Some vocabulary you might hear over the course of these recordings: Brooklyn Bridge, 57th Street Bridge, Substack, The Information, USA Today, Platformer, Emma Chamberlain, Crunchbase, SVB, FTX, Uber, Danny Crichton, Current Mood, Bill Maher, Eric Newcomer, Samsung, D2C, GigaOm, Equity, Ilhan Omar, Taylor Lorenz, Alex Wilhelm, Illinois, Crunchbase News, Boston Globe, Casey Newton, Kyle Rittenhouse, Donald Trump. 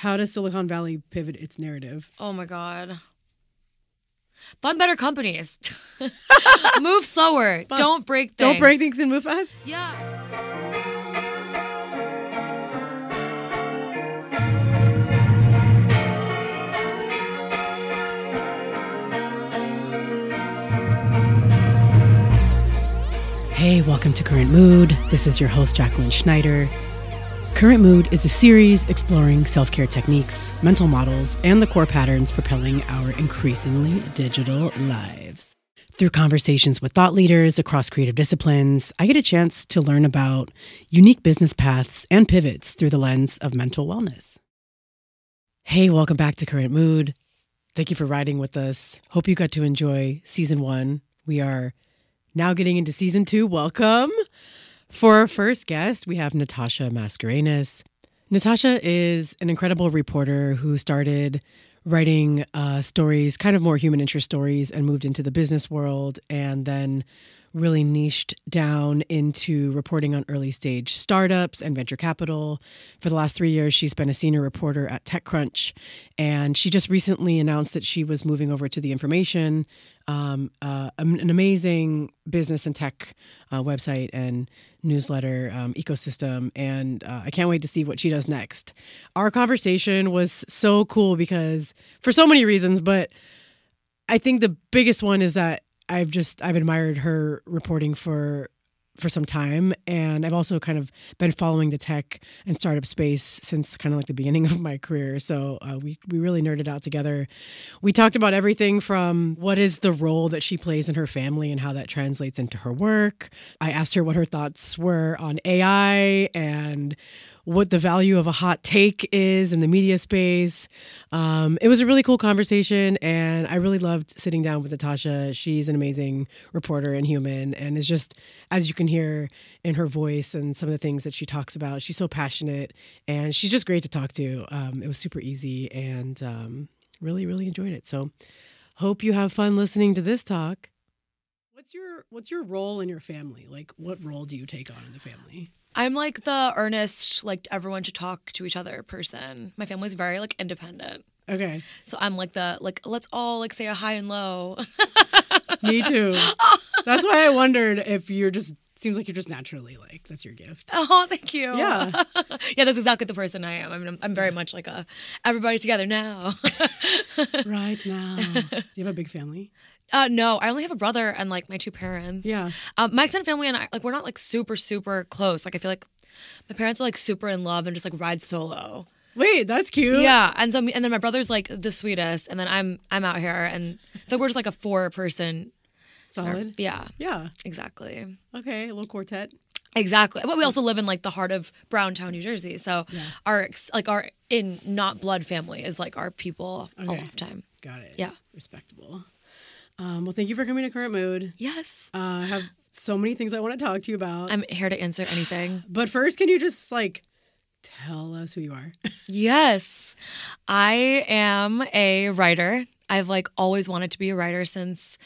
How does Silicon Valley pivot its narrative? Oh, my God. Fund better companies. Move slower. But don't break things. Don't break things and move fast? Yeah. Hey, welcome to Current Mood. This is your host, Jacqueline Schneider. Current Mood is a series exploring self-care techniques, mental models, and the core patterns propelling our increasingly digital lives. Through conversations with thought leaders across creative disciplines, I get a chance to learn about unique business paths and pivots through the lens of mental wellness. Hey, welcome back to Current Mood. Thank you for riding with us. Hope you got to enjoy season 1. We are now getting into season 2, welcome. For our first guest, we have Natasha Mascarenhas. Natasha is an incredible reporter who started writing stories, kind of more human interest stories, and moved into the business world, and then really niched down into reporting on early stage startups and venture capital. For the last 3 years, she's been a senior reporter at TechCrunch, and she just recently announced that she was moving over to The Information, an amazing business and tech website and newsletter ecosystem. And I can't wait to see what she does next. Our conversation was so cool because for so many reasons, but I think the biggest one is that I've admired her reporting for some time, and I've also kind of been following the tech and startup space since kind of like the beginning of my career. So we really nerded out together. We talked about everything from what is the role that she plays in her family and how that translates into her work. I asked her what her thoughts were on AI and what the value of a hot take is in the media space. It was a really cool conversation, and I really loved sitting down with Natasha. She's an amazing reporter and human, and is just, as you can hear in her voice and some of the things that she talks about, she's so passionate, and she's just great to talk to. It was super easy, and really, really enjoyed it. So hope you have fun listening to this talk. What's your role in your family? Like, what role do you take on in the family? I'm like the earnest, like everyone should talk to each other person. My family's very like independent. Okay. So I'm like the let's all like say a high and low. Me too. That's why I wondered if you're just, seems like you're just naturally like, that's your gift. Oh, thank you. Yeah. Yeah, that's exactly the person I am. I mean, I'm very much like a everybody together now. Right now. Do you have a big family? No, I only have a brother and like my two parents. Yeah. My extended family and I, like, we're not like super, super close. Like, I feel like my parents are like super in love and just like ride solo. Wait, that's cute. Yeah. And so, and then my brother's like the sweetest. And then I'm out here. And so we're just like a 4-person. Solid. Or, yeah. Yeah. Exactly. Okay. A little quartet. Exactly. But we also live in like the heart of Browntown, New Jersey. So yeah, our in not blood family is like our people all the time. Got it. Yeah. Respectable. Well, thank you for coming to Current Mood. Yes. I have so many things I want to talk to you about. I'm here to answer anything. But first, can you just like tell us who you are? Yes. I am a writer. I've like always wanted to be a writer since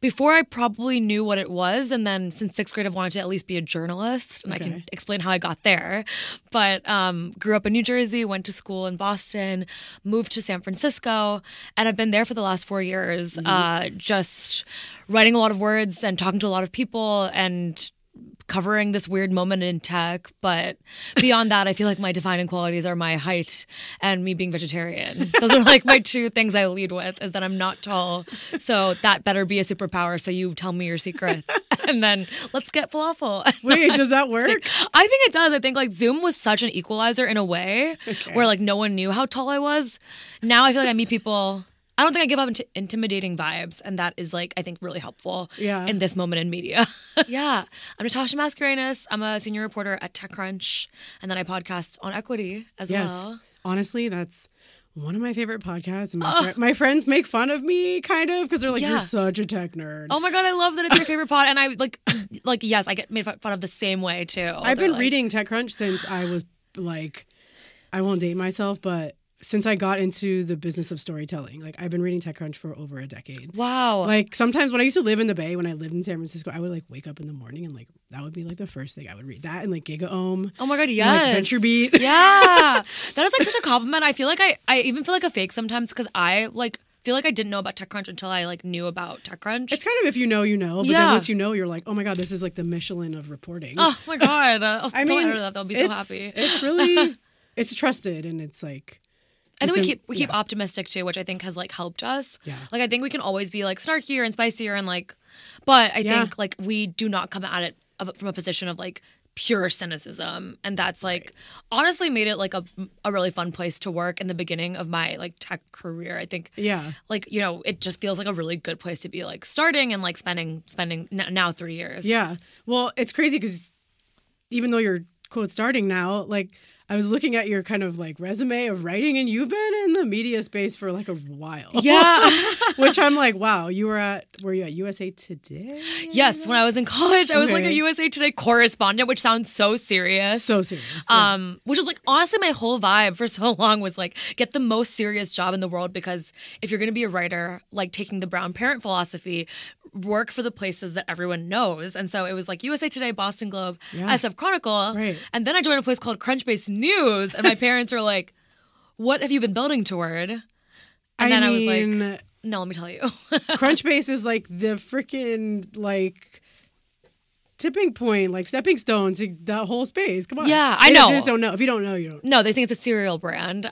before I probably knew what it was. And then since 6th grade, I've wanted to at least be a journalist. And okay, I can explain how I got there. But grew up in New Jersey, went to school in Boston, moved to San Francisco. And I've been there for the last 4 years, just writing a lot of words and talking to a lot of people and covering this weird moment in tech. But beyond that, I feel like my defining qualities are my height and me being vegetarian. Those are like my two things I lead with, is that I'm not tall. So that better be a superpower. So you tell me your secrets. And then let's get falafel. Wait, does that work? I think it does. I think like Zoom was such an equalizer in a way, where like no one knew how tall I was. Now I feel like I meet people, I don't think I give up intimidating vibes, and that is, like, I think really helpful in this moment in media. Yeah. I'm Natasha Mascarenhas. I'm a senior reporter at TechCrunch, and then I podcast on Equity as well. Honestly, that's one of my favorite podcasts. And my friends make fun of me, kind of, because they're like, you're such a tech nerd. Oh, my God, I love that it's your favorite pod. And I, like yes, I get made fun of the same way, too. I've been reading TechCrunch since I was, like, I won't date myself, but since I got into the business of storytelling. Like, I've been reading TechCrunch for over a decade. Wow. Like, sometimes when I used to live in the Bay, when I lived in San Francisco, I would, like, wake up in the morning and, like, that would be, like, the first thing I would read. That and, like, GigaOm. Oh, my God, yes. And, like, VentureBeat. Yeah. That is, like, such a compliment. I feel like I even feel like a fake sometimes because I, like... feel like I didn't know about TechCrunch until I like knew about TechCrunch. It's kind of if you know, you know. But yeah. Then once you know, you're like, oh my God, this is like the Michelin of reporting. Oh my God. I mean, that. They'll be so happy. It's really, it's trusted and it's like... I think we keep optimistic too, which I think has like helped us. Yeah. Like I think we can always be like snarkier and spicier and like, but I think like we do not come at it from a position of like pure cynicism. And that's like honestly made it like a really fun place to work in the beginning of my like tech career. I think like, you know, it just feels like a really good place to be like starting and like spending now 3 years. Yeah. Well, it's crazy because even though you're quote starting now, like I was looking at your kind of like resume of writing and you've been in the media space for like a while. Yeah. Which I'm like, wow, were you at USA Today? Yes, when I was in college, I was like a USA Today correspondent, which sounds so serious. So serious. Yeah. Which was like, honestly, my whole vibe for so long was like, get the most serious job in the world because if you're going to be a writer, like taking the Brown Parent philosophy, work for the places that everyone knows. And so it was like USA Today, Boston Globe, SF Chronicle. Right. And then I joined a place called Crunchbase News. And my parents were like, what have you been building toward? And I was like, no, let me tell you. Crunchbase is like the freaking like tipping point, like stepping stone to that whole space. Come on. Yeah, I know. Just don't know. If you don't know, you don't know. No, they think it's a cereal brand.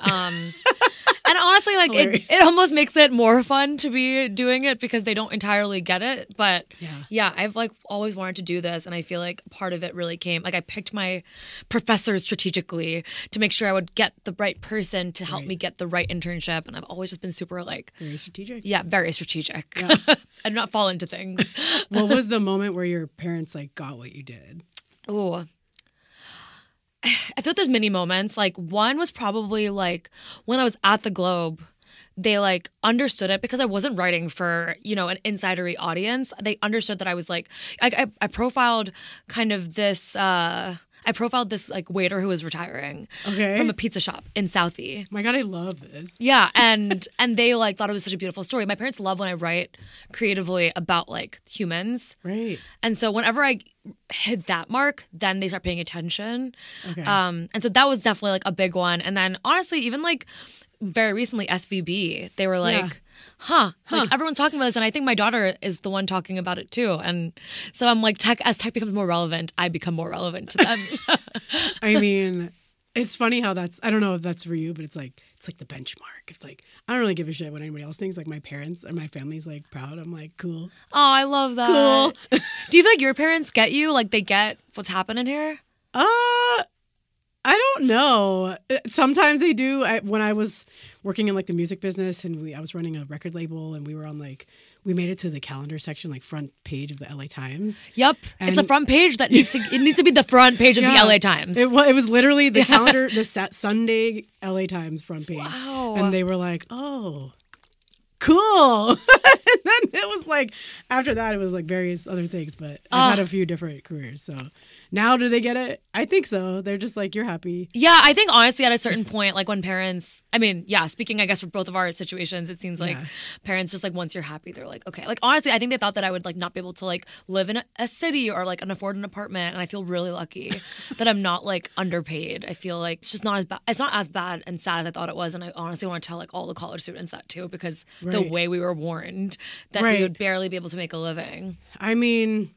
And honestly, like it almost makes it more fun to be doing it because they don't entirely get it. But yeah, I've like always wanted to do this, and I feel like part of it really came like I picked my professors strategically to make sure I would get the right person to help me get the right internship. And I've always just been super like very strategic. Yeah, very strategic. Yeah. I do not fall into things. What was the moment where your parents like got what you did? Ooh. I feel like there's many moments. Like one was probably like when I was at the Globe, they like understood it because I wasn't writing for, you know, an insidery audience. They understood that I was like, I profiled kind of this, I profiled this like waiter who was retiring from a pizza shop in Southie. My God, I love this. Yeah. And they like thought it was such a beautiful story. My parents love when I write creatively about like humans. Right. And so whenever I hit that mark, then they start paying attention. Okay. And so that was definitely like a big one. And then honestly, even like very recently, SVB, they were like, huh. Like everyone's talking about this, and I think my daughter is the one talking about it too. And so I'm like, tech, as tech becomes more relevant, I become more relevant to them. I mean, it's funny how that's, I don't know if that's for you, but it's like the benchmark. It's like, I don't really give a shit what anybody else thinks. Like my parents and my family's like proud. I'm like, cool. Oh, I love that. Cool. Do you feel like your parents get you? Like they get what's happening here? I don't know. Sometimes they do. When I was working in like the music business and I was running a record label and we were on like, we made it to the calendar section, like front page of the LA Times. Yep. And it's a front page that needs to be the front page of the LA Times. It was literally the calendar, the Sunday LA Times front page. Wow. And they were like, oh, cool. And then it was like, after that, it was like various other things, but I had a few different careers. So now do they get it? I think so. They're just like, you're happy. Yeah, I think honestly at a certain point, like when parents, I mean, yeah, speaking, I guess, for both of our situations, it seems like parents just like once you're happy, they're like, okay. Like honestly, I think they thought that I would like not be able to like live in a city or like afford an apartment. And I feel really lucky that I'm not like underpaid. I feel like it's just not as bad. It's not as bad and sad as I thought it was. And I honestly want to tell like all the college students that too, because the way we were warned that we would barely be able to make a living. I mean,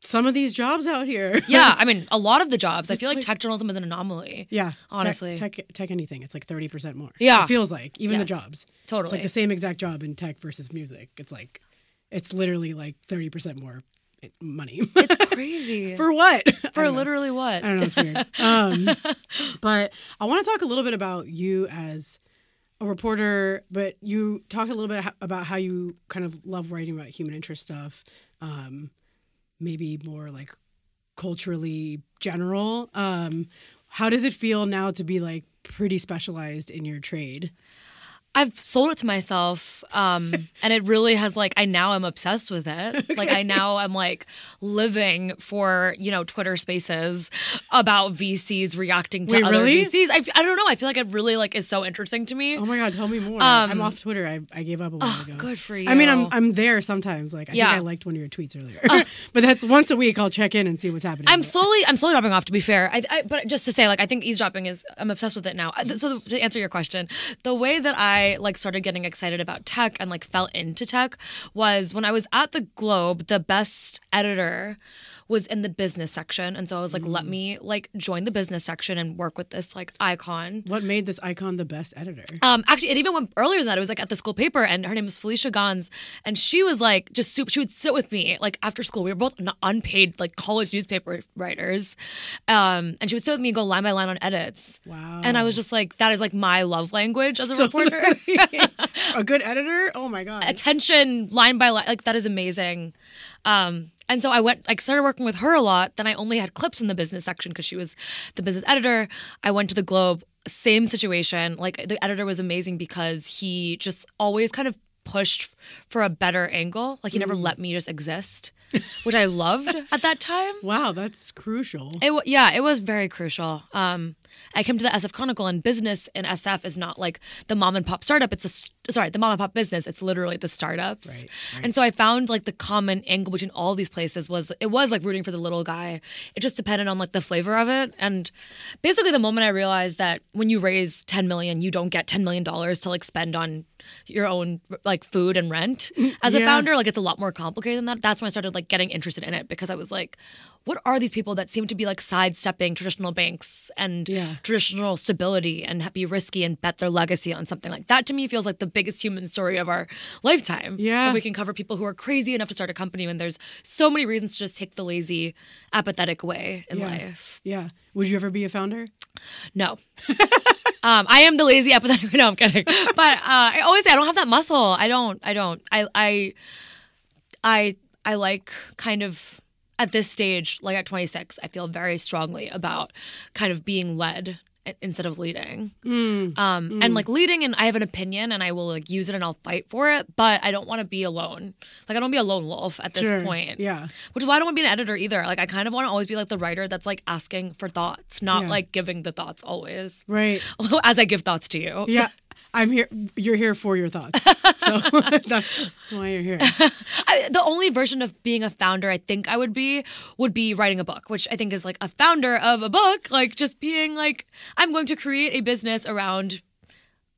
some of these jobs out here. Yeah, I mean, a lot of the jobs. I feel like tech journalism is an anomaly. Yeah. Honestly. Tech anything. It's like 30% more. Yeah. It feels like, even the jobs. Totally. It's like the same exact job in tech versus music. It's like, it's literally like 30% more money. It's crazy. For what? For literally what? I don't know, it's weird. But I want to talk a little bit about you as a reporter, but you talked a little bit about how you kind of love writing about human interest stuff, maybe more like culturally general. How does it feel now to be like pretty specialized in your trade? I've sold it to myself, and it really has, like, I now am obsessed with it. Okay. Like, I now am, like, living for, you know, Twitter spaces about VCs reacting to other VCs. I don't know. I feel like it really, like, is so interesting to me. Oh, my God. Tell me more. I'm off Twitter. I gave up a while ago. Good for you. I mean, I'm there sometimes. Like, I think I liked one of your tweets earlier. But that's once a week. I'll check in and see what's happening. I'm slowly dropping off, to be fair. But just to say, like, I think eavesdropping is, I'm obsessed with it now. So to answer your question, the way that I like started getting excited about tech and like fell into tech was when I was at the Globe. The best editor was in the business section, and so I was like, let me like join the business section and work with this like icon. What made this icon the best editor? Actually, it even went earlier than that. It was like at the school paper, and her name was Felicia Gans, and she was like just super. She would sit with me like after school. We were both unpaid like college newspaper writers, and she would sit with me and go line by line on edits. Wow! And I was just like, that is like my love language as a reporter. A good editor? Oh my God! Attention, line by line, like that is amazing. And so I went, like, started working with her a lot. Then I only had clips in the business section because she was the business editor. I went to the Globe, same situation. Like, the editor was amazing because he just always kind of pushed for a better angle. Like, he never let me just exist, which I loved at that time. Wow, that's crucial. It was very crucial. I came to the SF Chronicle, and business in SF is not like the mom and pop startup. It's the mom and pop business. It's literally the startups. Right. And so I found like the common angle between all these places was like rooting for the little guy. It just depended on like the flavor of it. And basically the moment I realized that when you raise $10 million, you don't get $10 million to like spend on your own like food and rent as a founder. Like it's a lot more complicated than that. That's when I started like getting interested in it because I was like, what are these people that seem to be like sidestepping traditional banks and traditional stability and be risky and bet their legacy on something? Like that to me feels like the biggest human story of our lifetime. Yeah. If we can cover people who are crazy enough to start a company when there's so many reasons to just take the lazy, apathetic way in life. Yeah. Would you ever be a founder? No. I am the lazy, apathetic. No, I'm kidding. But I always say I don't have that muscle. I don't. I like kind of at this stage, like at 26, I feel very strongly about kind of being led instead of leading. And like leading, and I have an opinion and I will like use it and I'll fight for it, but I don't want to be alone. Like I don't want to be a lone wolf at this point. Yeah. Which is why I don't want to be an editor either. Like I kind of want to always be like the writer that's like asking for thoughts, not like giving the thoughts always. Right. As I give thoughts to you. Yeah. I'm here. You're here for your thoughts. So that's why you're here. The only version of being a founder I think I would be writing a book, which I think is like a founder of a book, like just being like, I'm going to create a business around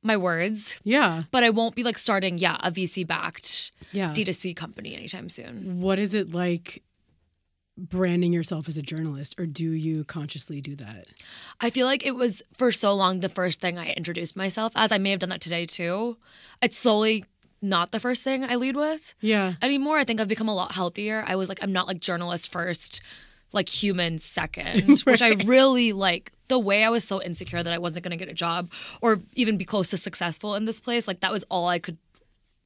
my words. Yeah. But I won't be like starting, a VC-backed D2C company anytime soon. What is it like branding yourself as a journalist, or do you consciously do that? I feel like it was for so long the first thing I introduced myself as. I may have done that today too. It's slowly not the first thing I lead with anymore. I think I've become a lot healthier. I was like, I'm not like journalist first, like human second, which I really like. The way I was so insecure that I wasn't going to get a job or even be close to successful in this place, like that was all I could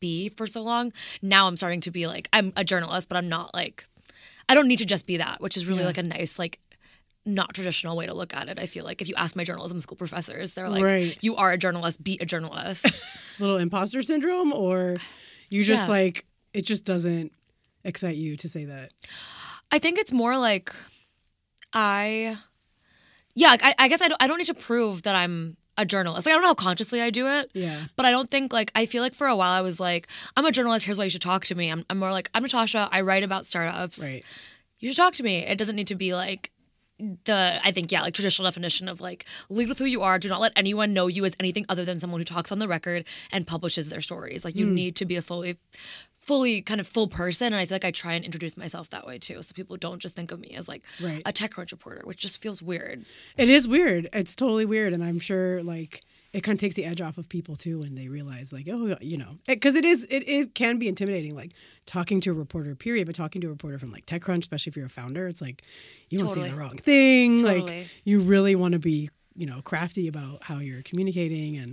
be for so long. Now I'm starting to be like, I'm a journalist, but I'm not like, I don't need to just be that, which is really like a nice, like not traditional way to look at it. I feel like if you ask my journalism school professors, they're like, you are a journalist, be a journalist. Little imposter syndrome, or you just like, it just doesn't excite you to say that? I think it's more like I guess I don't need to prove that I'm a journalist. Like, I don't know how consciously I do it. Yeah. But I don't think, like, I feel like for a while I was like, I'm a journalist, here's why you should talk to me. I'm more like, I'm Natasha, I write about startups. Right. You should talk to me. It doesn't need to be like I think traditional definition of like, lead with who you are. Do not let anyone know you as anything other than someone who talks on the record and publishes their stories. Like, you need to be a fully kind of full person. And I feel like I try and introduce myself that way too. So people don't just think of me as like a TechCrunch reporter, which just feels weird. It is weird. It's totally weird. And I'm sure like it kind of takes the edge off of people too when they realize like, oh, you know, because it can be intimidating, like talking to a reporter period, but talking to a reporter from like TechCrunch, especially if you're a founder, it's like you don't say the wrong thing. Totally. Like you really want to be, you know, crafty about how you're communicating. And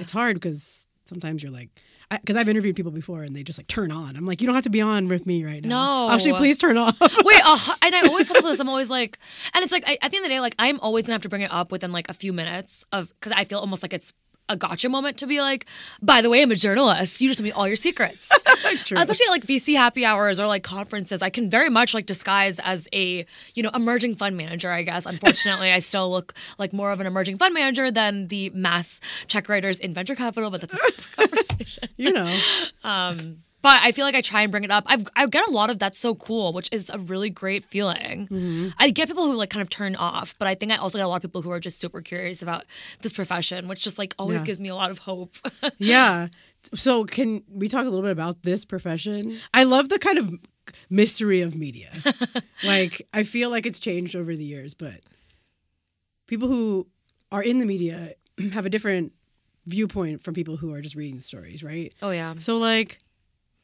it's hard because sometimes you're like, because I've interviewed people before and they just like turn on. I'm like, you don't have to be on with me right now. No. Actually, please turn off. Wait, and I always tell this. I'm always like, and it's like, at the end of the day, like I'm always going to have to bring it up within like a few minutes because I feel almost like it's a gotcha moment to be like, by the way, I'm a journalist. You just told me all your secrets. Especially at like VC happy hours or like conferences. I can very much like disguise as a, you know, emerging fund manager, I guess. Unfortunately, I still look like more of an emerging fund manager than the mass check writers in venture capital, but that's a separate conversation. You know. But I feel like I try and bring it up. I get a lot of that's so cool, which is a really great feeling. Mm-hmm. I get people who like kind of turn off, but I think I also get a lot of people who are just super curious about this profession, which just like always gives me a lot of hope. Yeah. So can we talk a little bit about this profession? I love the kind of mystery of media. Like, I feel like it's changed over the years, but people who are in the media have a different viewpoint from people who are just reading the stories, right? Oh, yeah. So like,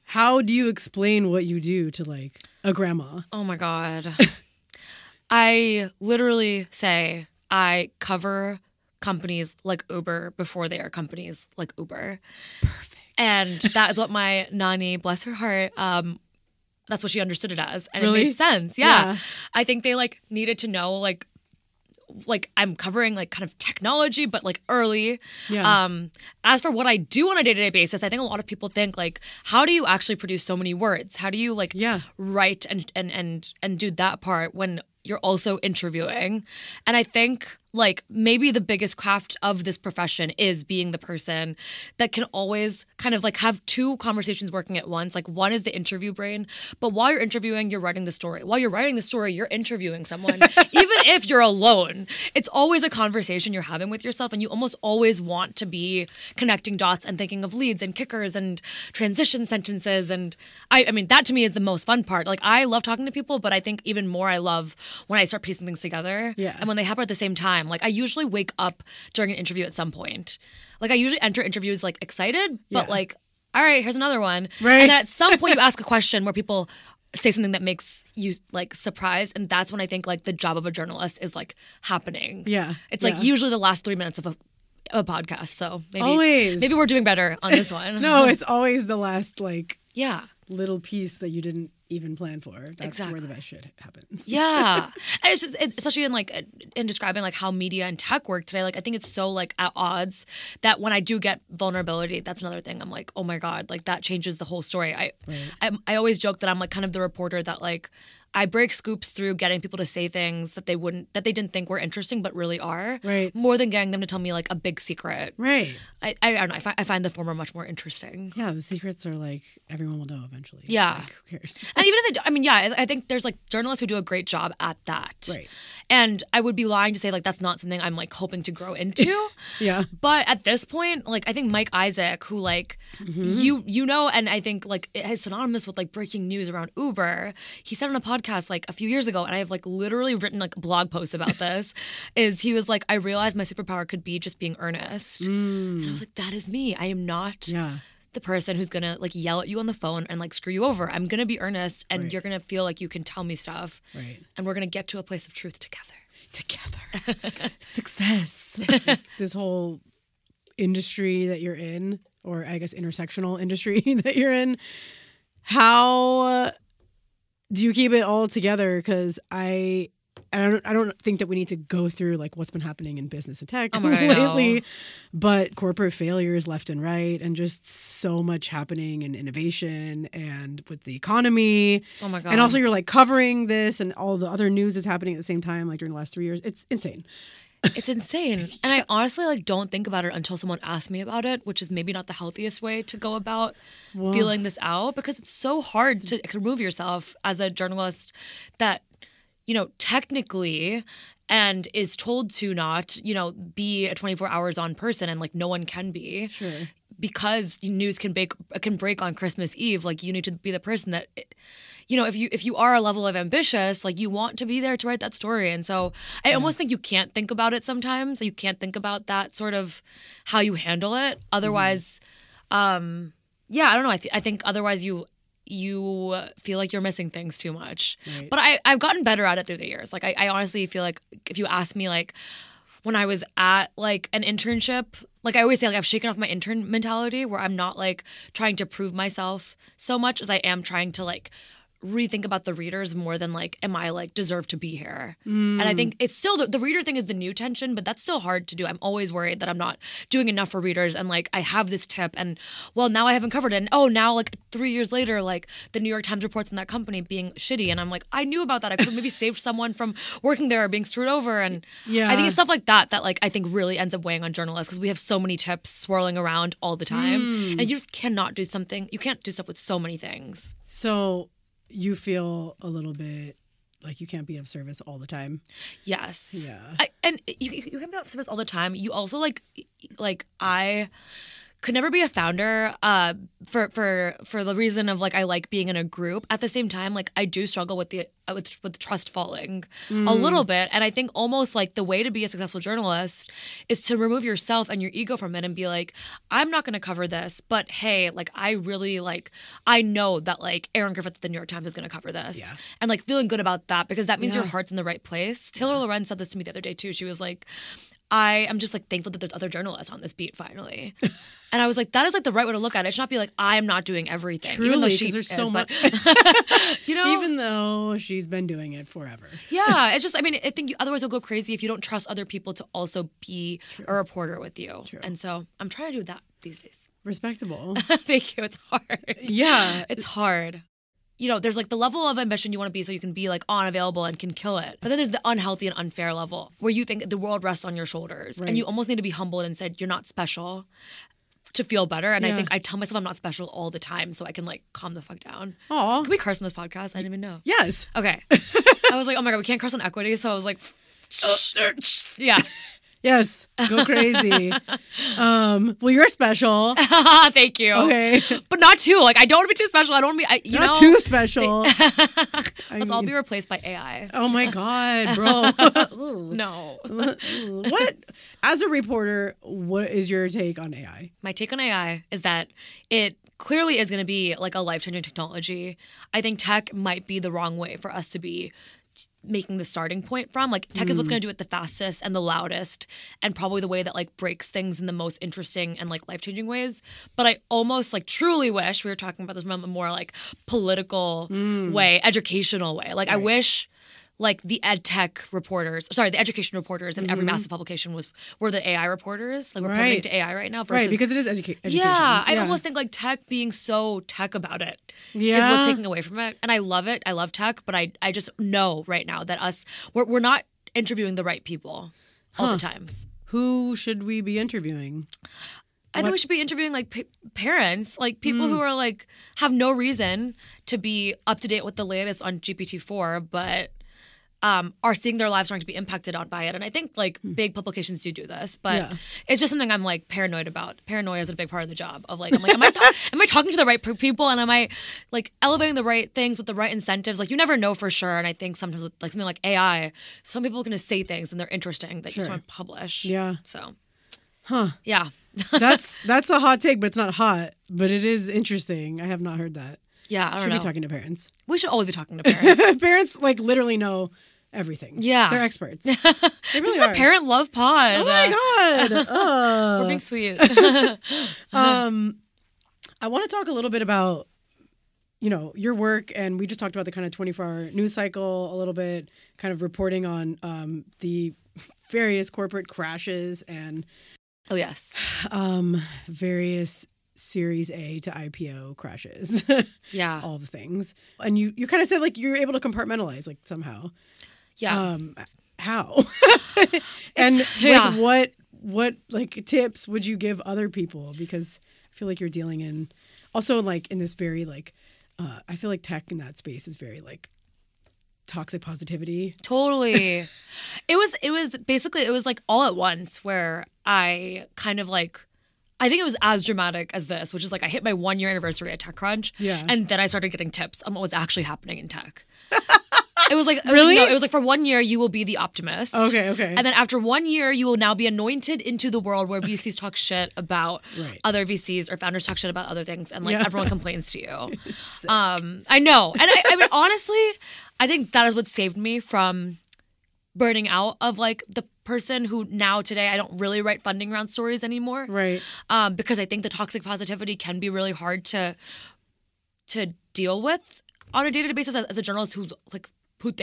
how do you explain what you do to, like, a grandma? Oh, my God. I literally say I cover companies like Uber before they are companies like Uber. Perfect. And that is what my nanny, bless her heart, that's what she understood it as. And Really? It made sense. Yeah. I think they, like, needed to know, like I'm covering like kind of technology, but like early. Yeah. As for what I do on a day-to-day basis, I think a lot of people think like, how do you actually produce so many words? How do you like write and do that part when you're also interviewing? And I think like maybe the biggest craft of this profession is being the person that can always kind of like have two conversations working at once. Like one is the interview brain, but while you're interviewing, you're writing the story. While you're writing the story, you're interviewing someone. Even if you're alone, it's always a conversation you're having with yourself, and you almost always want to be connecting dots and thinking of leads and kickers and transition sentences. And I mean, that to me is the most fun part. Like I love talking to people, but I think even more I love when I start piecing things together and when they happen at the same time. Like I usually wake up during an interview at some point. Like I usually enter interviews like excited, but like, all right, here's another one. Right. And then at some point you ask a question where people say something that makes you like surprised. And that's when I think like the job of a journalist is like happening. Yeah. It's like usually the last 3 minutes of a podcast. So maybe we're doing better on this one. No, it's always the last like little piece that you didn't even plan for. That's exactly where the best shit happens. Yeah. And it's just, especially in like in describing like how media and tech work today, like I think it's so like at odds that when I do get vulnerability, that's another thing. I'm like, oh my God, like that changes the whole story. I always joke that I'm like kind of the reporter that like I break scoops through getting people to say things that they didn't think were interesting but really are. Right. More than getting them to tell me like a big secret. Right. I don't know. I find the former much more interesting. Yeah, the secrets are like everyone will know eventually. Yeah. Like, who cares? And even if they do, I mean, I think there's like journalists who do a great job at that. Right. And I would be lying to say like that's not something I'm like hoping to grow into. Yeah. But at this point, like I think Mike Isaac, who like you know, and I think like it is synonymous with like breaking news around Uber. He said on a podcast like a few years ago, and I have like literally written like blog posts about this, is he was like, I realized my superpower could be just being earnest. And I was like, that is me. I am not the person who's gonna like yell at you on the phone and like screw you over. I'm gonna be earnest, and you're gonna feel like you can tell me stuff, and we're gonna get to a place of truth together. Success. This whole industry that you're in, or I guess intersectional industry that you're in, how do you keep it all together? Because I don't think that we need to go through like what's been happening in business and tech lately, but corporate failures left and right, and just so much happening in innovation and with the economy. Oh my God! And also, you're like covering this, and all the other news is happening at the same time, like during the last 3 years. It's insane. It's insane. And I honestly like don't think about it until someone asks me about it, which is maybe not the healthiest way to go about feeling this out, because it's so hard to remove yourself as a journalist that, you know, technically and is told to not, you know, be a 24 hours on person, and like no one can be. Sure. Because news can break on Christmas Eve. Like you need to be the person that, you know, if you are a level of ambitious, like you want to be there to write that story. And so I almost think you can't think about it sometimes. You can't think about that sort of how you handle it. Otherwise, I don't know. I think otherwise you feel like you're missing things too much. Right. But I've gotten better at it through the years. Like I honestly feel like if you ask me like, when I was at like an internship, like I always say, like I've shaken off my intern mentality, where I'm not like trying to prove myself so much as I am trying to like rethink about the readers more than like, am I like deserve to be here? And I think it's still the reader thing is the new tension, but that's still hard to do. I'm always worried that I'm not doing enough for readers. And like, I have this tip and well, now I haven't covered it. And oh, now like 3 years later, like the New York Times reports on that company being shitty. And I'm like, I knew about that. I could have maybe saved someone from working there or being screwed over. And I think it's stuff like that, that like, I think really ends up weighing on journalists because we have so many tips swirling around all the time. And you just cannot do something. You can't do stuff with so many things. So you feel a little bit like you can't be of service all the time. Yes. Yeah. And you can't be of service all the time. You also like I could never be a founder for the reason of like I like being in a group. At the same time, like I do struggle with the with trust falling a little bit, and I think almost like the way to be a successful journalist is to remove yourself and your ego from it and be like, I'm not going to cover this, but hey, like I really like I know that like Aaron Griffith at the New York Times is going to cover this, and like feeling good about that because that means your heart's in the right place. Taylor Lorenz said this to me the other day too. She was like, I am just like thankful that there's other journalists on this beat finally. And I was like, that is like the right way to look at it. It should not be like, I'm not doing everything. Truly, even though she is, so much. You know? Even though she's been doing it forever. Yeah. It's just, I mean, I think you, otherwise you'll go crazy if you don't trust other people to also be a reporter with you. And so I'm trying to do that these days. Respectable. Thank you. It's hard. Yeah. It's hard. You know, there's like the level of ambition you want to be so you can be like unavailable and can kill it. But then there's the unhealthy and unfair level where you think the world rests on your shoulders. Right. And you almost need to be humbled and said, you're not special to feel better. And I think I tell myself I'm not special all the time so I can like calm the fuck down. Aww. Can we curse on this podcast? I didn't even know. Yes. Okay. I was like, oh my God, we can't curse on Equity. So I was like, yeah. Yes, go crazy. Well, you're special. Thank you. Okay, but not too. Like I don't want to be too special. I don't want to be. Not too special. Let's all be replaced by AI. Oh my God, bro. No. What? As a reporter, what is your take on AI? My take on AI is that it clearly is going to be like a life-changing technology. I think tech might be the wrong way for us to be making the starting point from. Like tech is what's going to do it the fastest and the loudest and probably the way that like breaks things in the most interesting and like life-changing ways. But I almost like truly wish we were talking about this from a more like political way, educational way. Like I wish like the ed tech reporters, sorry, the education reporters in every massive publication were the AI reporters. Like we're pivoting to AI right now. Versus, because it is education. Yeah, I almost think like tech being so tech about it is what's taking away from it. And I love it. I love tech, but I just know right now that we're not interviewing the right people all the times. Who should we be interviewing? I think we should be interviewing like parents, like people who are like have no reason to be up to date with the latest on GPT-4, but are seeing their lives starting to be impacted on by it. And I think like big publications do this, but it's just something I'm like paranoid about. Paranoia is a big part of the job of like, I'm like, am I talking to the right people? And am I like elevating the right things with the right incentives? Like you never know for sure. And I think sometimes with like something like AI, some people are going to say things and they're interesting that you just want to publish. Yeah. So. Huh. Yeah. That's a hot take, but it's not hot, but it is interesting. I have not heard that. Yeah. I don't know. Should be talking to parents. We should always be talking to parents. Parents like literally know everything. Yeah. They're experts. They really this is a parent love pod. Oh my God. We're being sweet. I want to talk a little bit about, you know, your work. And we just talked about the kind of 24-hour news cycle a little bit, kind of reporting on the various corporate crashes and various Series A to IPO crashes. Yeah. All the things. And you kind of said like you're able to compartmentalize like somehow. Yeah. How? And like what like tips would you give other people? Because I feel like you're dealing in also like in this very like I feel like tech in that space is very like toxic positivity. Totally. It was like all at once where I kind of like I think it was as dramatic as this, which is like I hit my 1-year anniversary at TechCrunch, and then I started getting tips on what was actually happening in tech. It was like really? It was like for 1 year you will be the optimist. Okay. And then after 1 year you will now be anointed into the world where VCs talk shit about other VCs or founders talk shit about other things, and like everyone complains to you. I know, and I mean honestly, I think that is what saved me from burning out of like the person who now today I don't really write funding round stories anymore. Right. Because I think the toxic positivity can be really hard to deal with. on a day-to-day basis as a journalist who like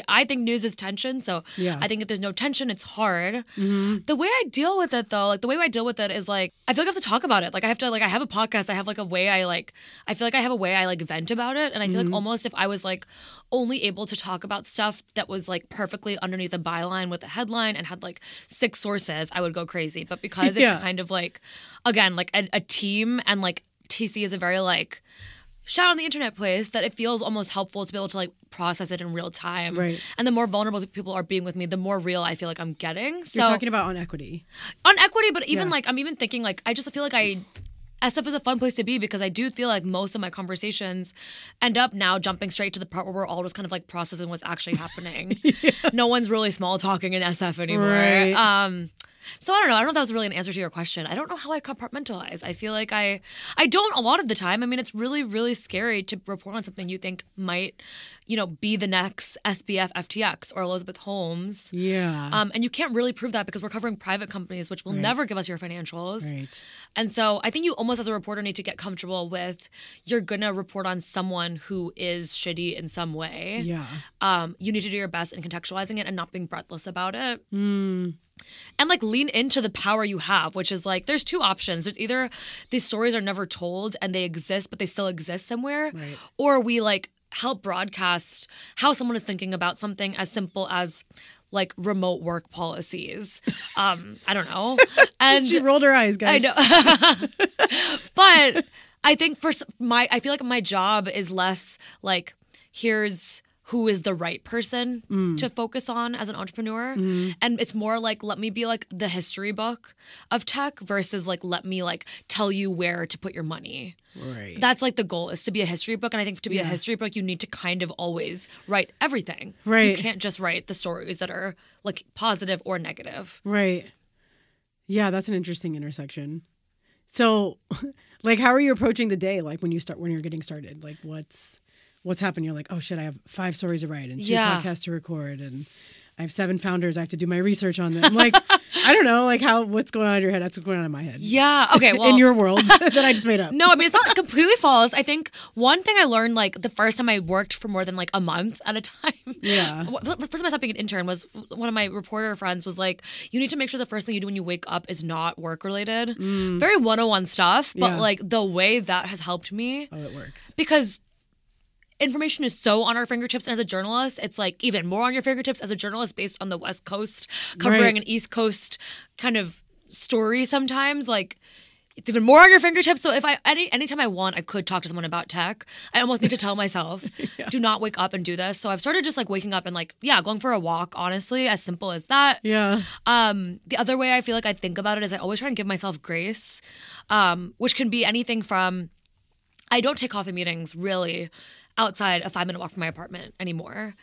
I think news is tension, so I think if there's no tension, it's hard. The way I deal with it, though, like the way I deal with it is like I feel like I have to talk about it. Like I have to, like I have a podcast. I have like a way I like. I feel like I have a way I like vent about it, and I feel like almost if I was like only able to talk about stuff that was like perfectly underneath the byline with a headline and had like six sources, I would go crazy. But because it's kind of like, again, like a team, and like TC is a very like shout on the internet place that it feels almost helpful to be able to like process it in real time. Right. And the more vulnerable people are being with me, the more real I feel like I'm getting. So, you're talking about on Equity. On Equity, but even like I'm even thinking like I just feel like SF is a fun place to be because I do feel like most of my conversations end up now jumping straight to the part where we're all just kind of like processing what's actually happening. No one's really small talking in SF anymore. Right. So I don't know. I don't know if that was really an answer to your question. I don't know how I compartmentalize. I feel like I don't a lot of the time. I mean, it's really, really scary to report on something you think might, you know, be the next SBF, FTX, or Elizabeth Holmes. Yeah. And you can't really prove that because we're covering private companies, which will never give us your financials. Right. And so I think you almost as a reporter need to get comfortable with you're going to report on someone who is shitty in some way. Yeah. You need to do your best in contextualizing it and not being breathless about it. And like lean into the power you have, which is like there's two options. There's either these stories are never told and they exist, but they still exist somewhere, or we like help broadcast how someone is thinking about something as simple as like remote work policies. I don't know. And she rolled her eyes, guys. I know, but I think for my, I feel like my job is less like here's who is the right person to focus on as an entrepreneur. And it's more like, let me be like the history book of tech versus like, let me like tell you where to put your money. Right. That's like the goal is to be a history book. And I think to be a history book, you need to kind of always write everything. Right. You can't just write the stories that are like positive or negative. Right. Yeah, that's an interesting intersection. So like, how are you approaching the day? Like when you start, when you're getting started, like what's happened? You're like, oh shit, I have 5 stories to write and 2 podcasts to record and I have 7 founders. I have to do my research on them. I'm like, I don't know, like how what's going on in your head? That's what's going on in my head. Yeah. Okay. Well, in your world that I just made up. No, I mean it's not completely false. I think one thing I learned like the first time I worked for more than like a month at a time. Yeah. The first time I stopped being an intern was one of my reporter friends was like, you need to make sure the first thing you do when you wake up is not work related. Very 101 stuff, but like the way that has helped me. Oh, it works. Because information is so on our fingertips, and as a journalist, it's like even more on your fingertips as a journalist based on the West Coast, covering an East Coast kind of story sometimes, like it's even more on your fingertips. So if I anytime I want, I could talk to someone about tech. I almost need to tell myself, do not wake up and do this. So I've started just like waking up and like, going for a walk, honestly, as simple as that. Yeah. The other way I feel like I think about it is I always try and give myself grace, which can be anything from I don't take coffee meetings, really, outside a 5-minute walk from my apartment anymore,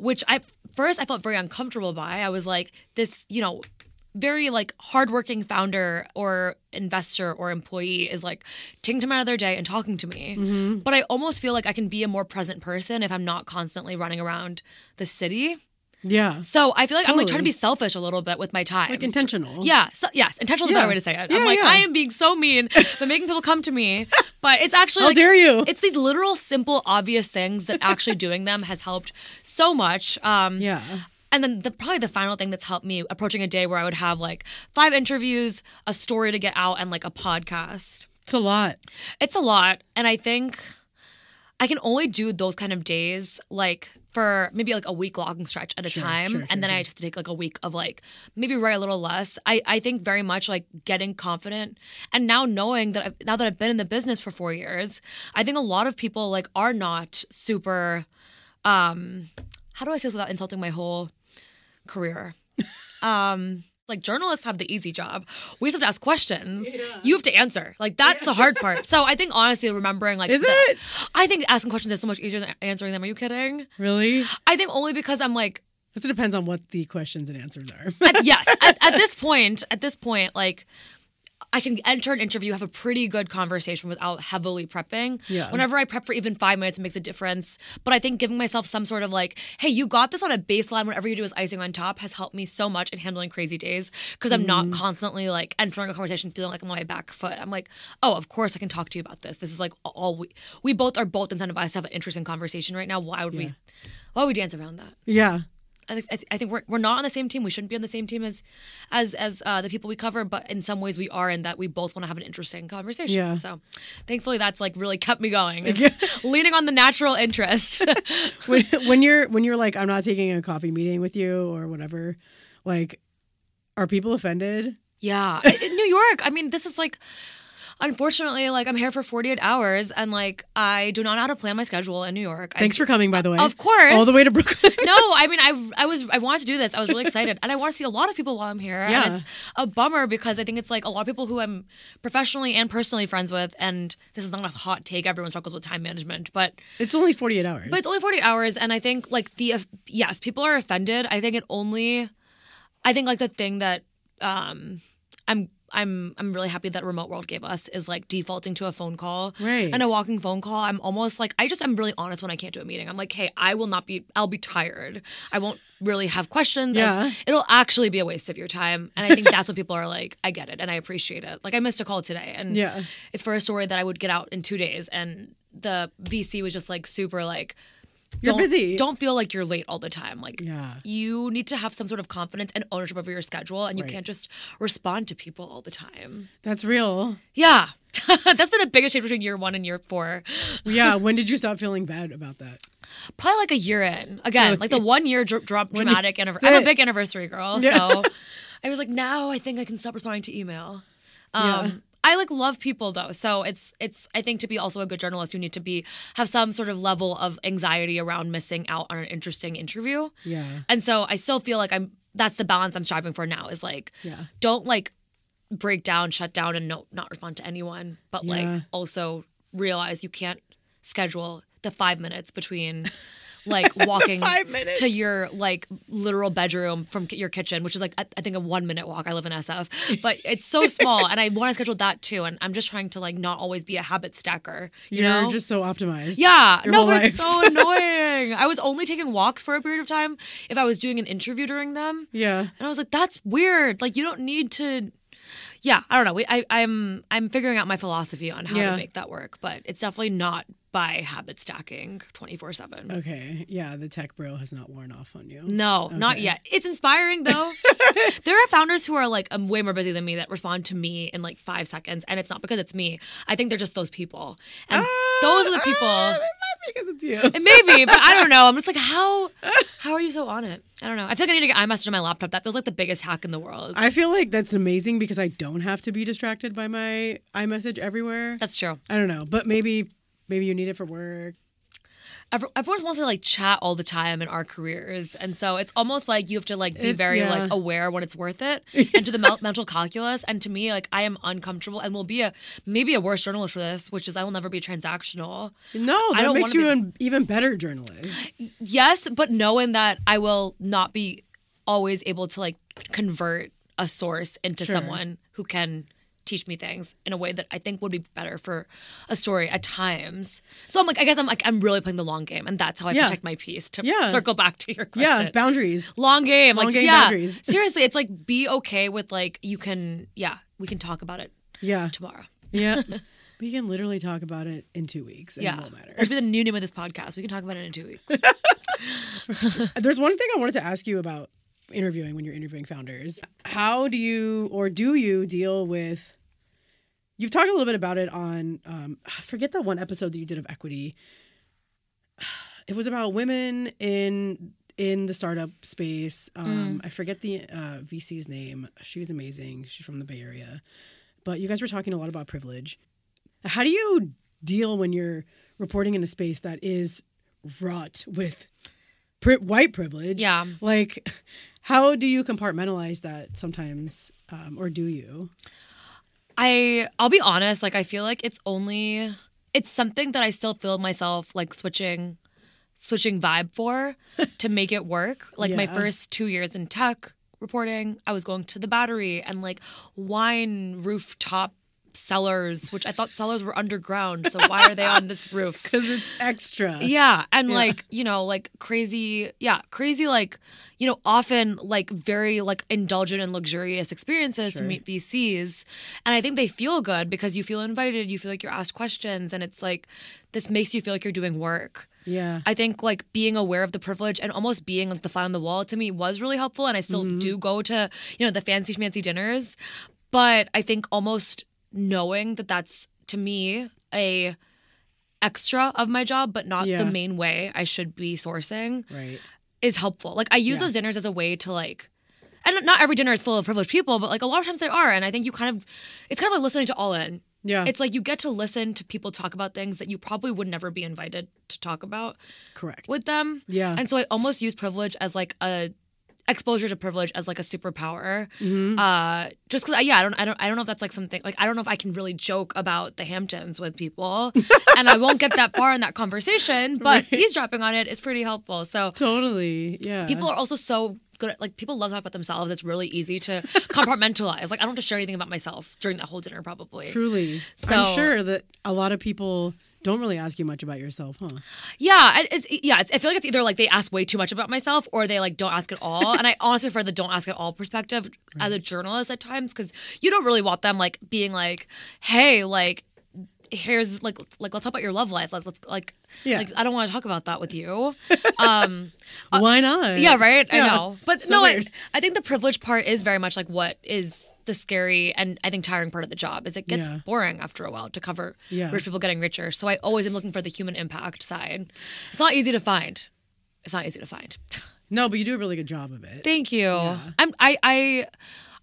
which I felt very uncomfortable by. I was like this, you know, very like hardworking founder or investor or employee is like taking time out of their day and talking to me. But I almost feel like I can be a more present person if I'm not constantly running around the city. Yeah. So I feel like I'm like trying to be selfish a little bit with my time. Like intentional. Yeah. So, yes. Intentional is a better way to say it. Yeah, I'm like, I am being so mean, but making people come to me. But it's actually like, how dare you? It's these literal, simple, obvious things that actually doing them has helped so much. Yeah. And then probably the final thing that's helped me approaching a day where I would have like 5 interviews, a story to get out, and like a podcast. It's a lot. It's a lot. And I think I can only do those kind of days like for maybe like a week long stretch at a time. And then I have to take like a week of like maybe write a little less. I think very much like getting confident and now knowing that now that I've been in the business for 4 years, I think a lot of people like are not super, how do I say this without insulting my whole career? Like journalists have the easy job. We just have to ask questions. Yeah. You have to answer. Like that's the hard part. So I think honestly remembering like Is it? I think asking questions is so much easier than answering them. Are you kidding? Really? I think only because I'm like it depends on what the questions and answers are. At this point, like I can enter an interview, have a pretty good conversation without heavily prepping. Yeah. Whenever I prep for even 5 minutes, it makes a difference. But I think giving myself some sort of like, hey, you got this on a baseline, whatever you do is icing on top, has helped me so much in handling crazy days because I'm not constantly like entering a conversation feeling like I'm on my back foot. I'm like, oh, of course I can talk to you about this. This is like all we both are incentivized to have an interesting conversation right now. Why would we, why would we dance around that? Yeah. I think we're not on the same team. We shouldn't be on the same team as the people we cover, but in some ways we are, in that we both want to have an interesting conversation. Yeah. So thankfully that's like really kept me going. It's leaning on the natural interest. when you're like, I'm not taking a coffee meeting with you or whatever, like, are people offended? Yeah. In New York, I mean, this is like, unfortunately, like, I'm here for 48 hours, and, like, I do not know how to plan my schedule in New York. Thanks for coming, by the way. Of course. All the way to Brooklyn. No, I mean, I wanted to do this. I was really excited. And I want to see a lot of people while I'm here. Yeah. And it's a bummer because I think it's, like, a lot of people who I'm professionally and personally friends with, and this is not a hot take. Everyone struggles with time management, but... It's only 48 hours. But it's only 48 hours, and I think, like, yes, people are offended. I think it only... I think, like, the thing that I'm really happy that remote world gave us is like defaulting to a phone call, right, and a walking phone call. I'm almost like, I'm really honest when I can't do a meeting. I'm like, hey, I'll be tired. I won't really have questions. Yeah. It'll actually be a waste of your time. And I think that's when people are like, I get it and I appreciate it. Like, I missed a call today and it's for a story that I would get out in 2 days, and the VC was just like super like, you're busy. Don't feel like you're late all the time. Like, you need to have some sort of confidence and ownership over your schedule, and you can't just respond to people all the time. That's real. Yeah. That's been the biggest change between year one and year four. Yeah. When did you stop feeling bad about that? Probably like a year in. Again, like the 1 year dramatic anniversary. I'm a big anniversary girl. Yeah. So I was like, now I think I can stop responding to email. I like love people though, so it's I think to be also a good journalist, you need to have some sort of level of anxiety around missing out on an interesting interview. Yeah, and so I still feel like that's the balance I'm striving for now, is like don't like break down, shut down, and not respond to anyone, but like also realize you can't schedule the 5 minutes between. Like walking to your like literal bedroom from your kitchen, which is like I think a 1 minute walk. I live in SF, but it's so small, and I want to schedule that too. And I'm just trying to like not always be a habit stacker. You're just so optimized. Yeah, but it's so annoying. I was only taking walks for a period of time if I was doing an interview during them. Yeah, and I was like, that's weird. Like, you don't need to. Yeah, I don't know. I'm figuring out my philosophy on how to make that work, but it's definitely not by habit stacking 24/7. Okay, yeah, the tech bro has not worn off on you. No, not yet. It's inspiring though. There are founders who are like way more busy than me that respond to me in like 5 seconds, and it's not because it's me. I think they're just those people, and those are the people. It might be because it's you. It may be, but I don't know. I'm just like, how are you so on it? I don't know. I feel like I need to get iMessage on my laptop. That feels like the biggest hack in the world. I feel like that's amazing because I don't have to be distracted by my iMessage everywhere. That's true. I don't know, but maybe you need it for work. Everyone wants to like chat all the time in our careers, and so it's almost like you have to like be very like aware when it's worth it, and do the mental calculus. And to me, like, I am uncomfortable, and will be maybe a worse journalist for this, which is I will never be transactional. No, that makes you an even better journalist. Yes, but knowing that I will not be always able to like convert a source into someone who can teach me things in a way that I think would be better for a story at times. So I'm like, I guess I'm really playing the long game, and that's how I protect my peace. To circle back to your question. Yeah, boundaries. Long game. Long game boundaries. Seriously, it's like, be okay with like, you can, we can talk about it tomorrow. Yeah. We can literally talk about it in 2 weeks. And it won't matter. That should be the new name of this podcast. We can talk about it in 2 weeks. There's one thing I wanted to ask you about interviewing, when you're interviewing founders. How do you deal with, you've talked a little bit about it on, I forget that one episode that you did of Equity. It was about women in the startup space. I forget the VC's name. She's amazing. She's from the Bay Area. But you guys were talking a lot about privilege. How do you deal when you're reporting in a space that is wrought with white privilege? Yeah. Like, how do you compartmentalize that sometimes, or do you? I'll be honest, like, I feel like it's something that I still feel myself like switching vibe for to make it work. Like, my first 2 years in tech reporting. I was going to the Battery and like wine rooftop cellars, which I thought cellars were underground. So why are they on this roof? Because it's extra. Yeah. And like, you know, like crazy. Yeah. Crazy. Like, you know, often like very like indulgent and luxurious experiences to meet VCs. And I think they feel good because you feel invited. You feel like you're asked questions. And it's like, this makes you feel like you're doing work. Yeah. I think like being aware of the privilege and almost being like the fly on the wall to me was really helpful. And I still do go to, you know, the fancy schmancy dinners. But I think almost knowing that that's, to me, a extra of my job, but not the main way I should be sourcing is helpful. Like, I use those dinners as a way to, like, and not every dinner is full of privileged people, but, like, a lot of times they are. And I think you kind of, it's kind of like listening to All In. Yeah. It's like you get to listen to people talk about things that you probably would never be invited to talk about. Correct. With them. Yeah. And so I almost use privilege as, like, a exposure to privilege as like a superpower, just because I don't know if that's like something, like I don't know if I can really joke about the Hamptons with people, and I won't get that far in that conversation. But eavesdropping on it is pretty helpful. So totally, yeah. People are also so good at, like, people love to talk about themselves. It's really easy to compartmentalize. Like, I don't have to share anything about myself during that whole dinner, probably. Truly, so I'm sure that a lot of people don't really ask you much about yourself, huh? Yeah. I feel like it's either like they ask way too much about myself or they like don't ask at all. And I honestly prefer the don't ask at all perspective as a journalist at times, because you don't really want them like being like, hey, like, here's like let's talk about your love life. Like I don't want to talk about that with you. Why not? Yeah, right? Yeah, I know. But so no, I think the privilege part is very much like what is the scary and I think tiring part of the job is it gets boring after a while to cover rich people getting richer. So I always am looking for the human impact side. It's not easy to find. No, but you do a really good job of it. Thank you. Yeah.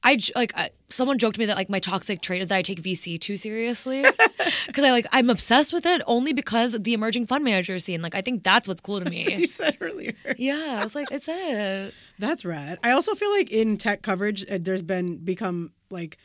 I someone joked to me that like my toxic trait is that I take VC too seriously, because I'm obsessed with it only because of the emerging fund manager scene. Like, I think that's what's cool to me. That's what you said earlier. Yeah, I was like, it's it. That's rad. I also feel like in tech coverage, there's become like,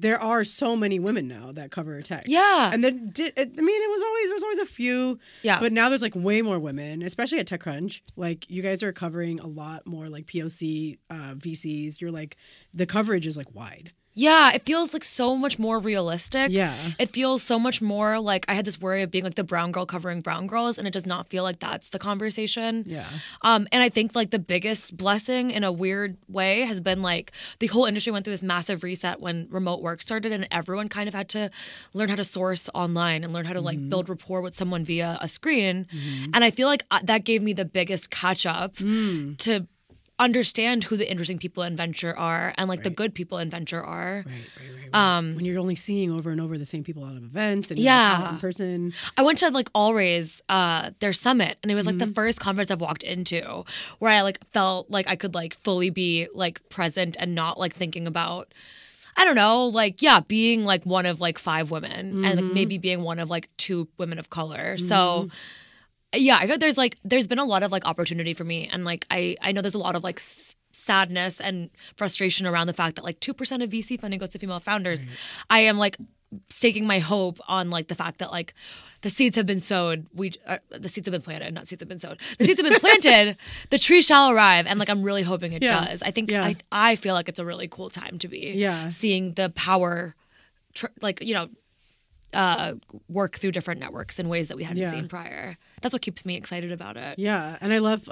there are so many women now that cover tech. Yeah. And then, there was always a few. Yeah. But now there's like way more women, especially at TechCrunch. Like, you guys are covering a lot more like POC, VCs. You're like, the coverage is like wide. Yeah, it feels like so much more realistic. Yeah. It feels so much more like, I had this worry of being like the brown girl covering brown girls, and it does not feel like that's the conversation. Yeah. And I think like the biggest blessing in a weird way has been like the whole industry went through this massive reset when remote work started, and everyone kind of had to learn how to source online and learn how to like build rapport with someone via a screen. Mm-hmm. And I feel like that gave me the biggest catch up to understand who the interesting people in venture are and like the good people in venture are. Right. When you're only seeing over and over the same people out of events and out in person. I went to like All Raise, their summit, and it was like the first conference I've walked into where I like felt like I could like fully be like present and not like thinking about, I don't know, like, yeah, being like one of like five women and like maybe being one of like two women of color. So yeah, I feel there's been a lot of like opportunity for me, and like I know there's a lot of like sadness and frustration around the fact that like 2% of VC funding goes to female founders. Right. I am like staking my hope on like the fact that like the seeds have been sowed. The seeds have been planted. The tree shall arrive, and like I'm really hoping it does. I think I feel like it's a really cool time to be seeing the power, work through different networks in ways that we hadn't seen prior. That's what keeps me excited about it. Yeah, and I love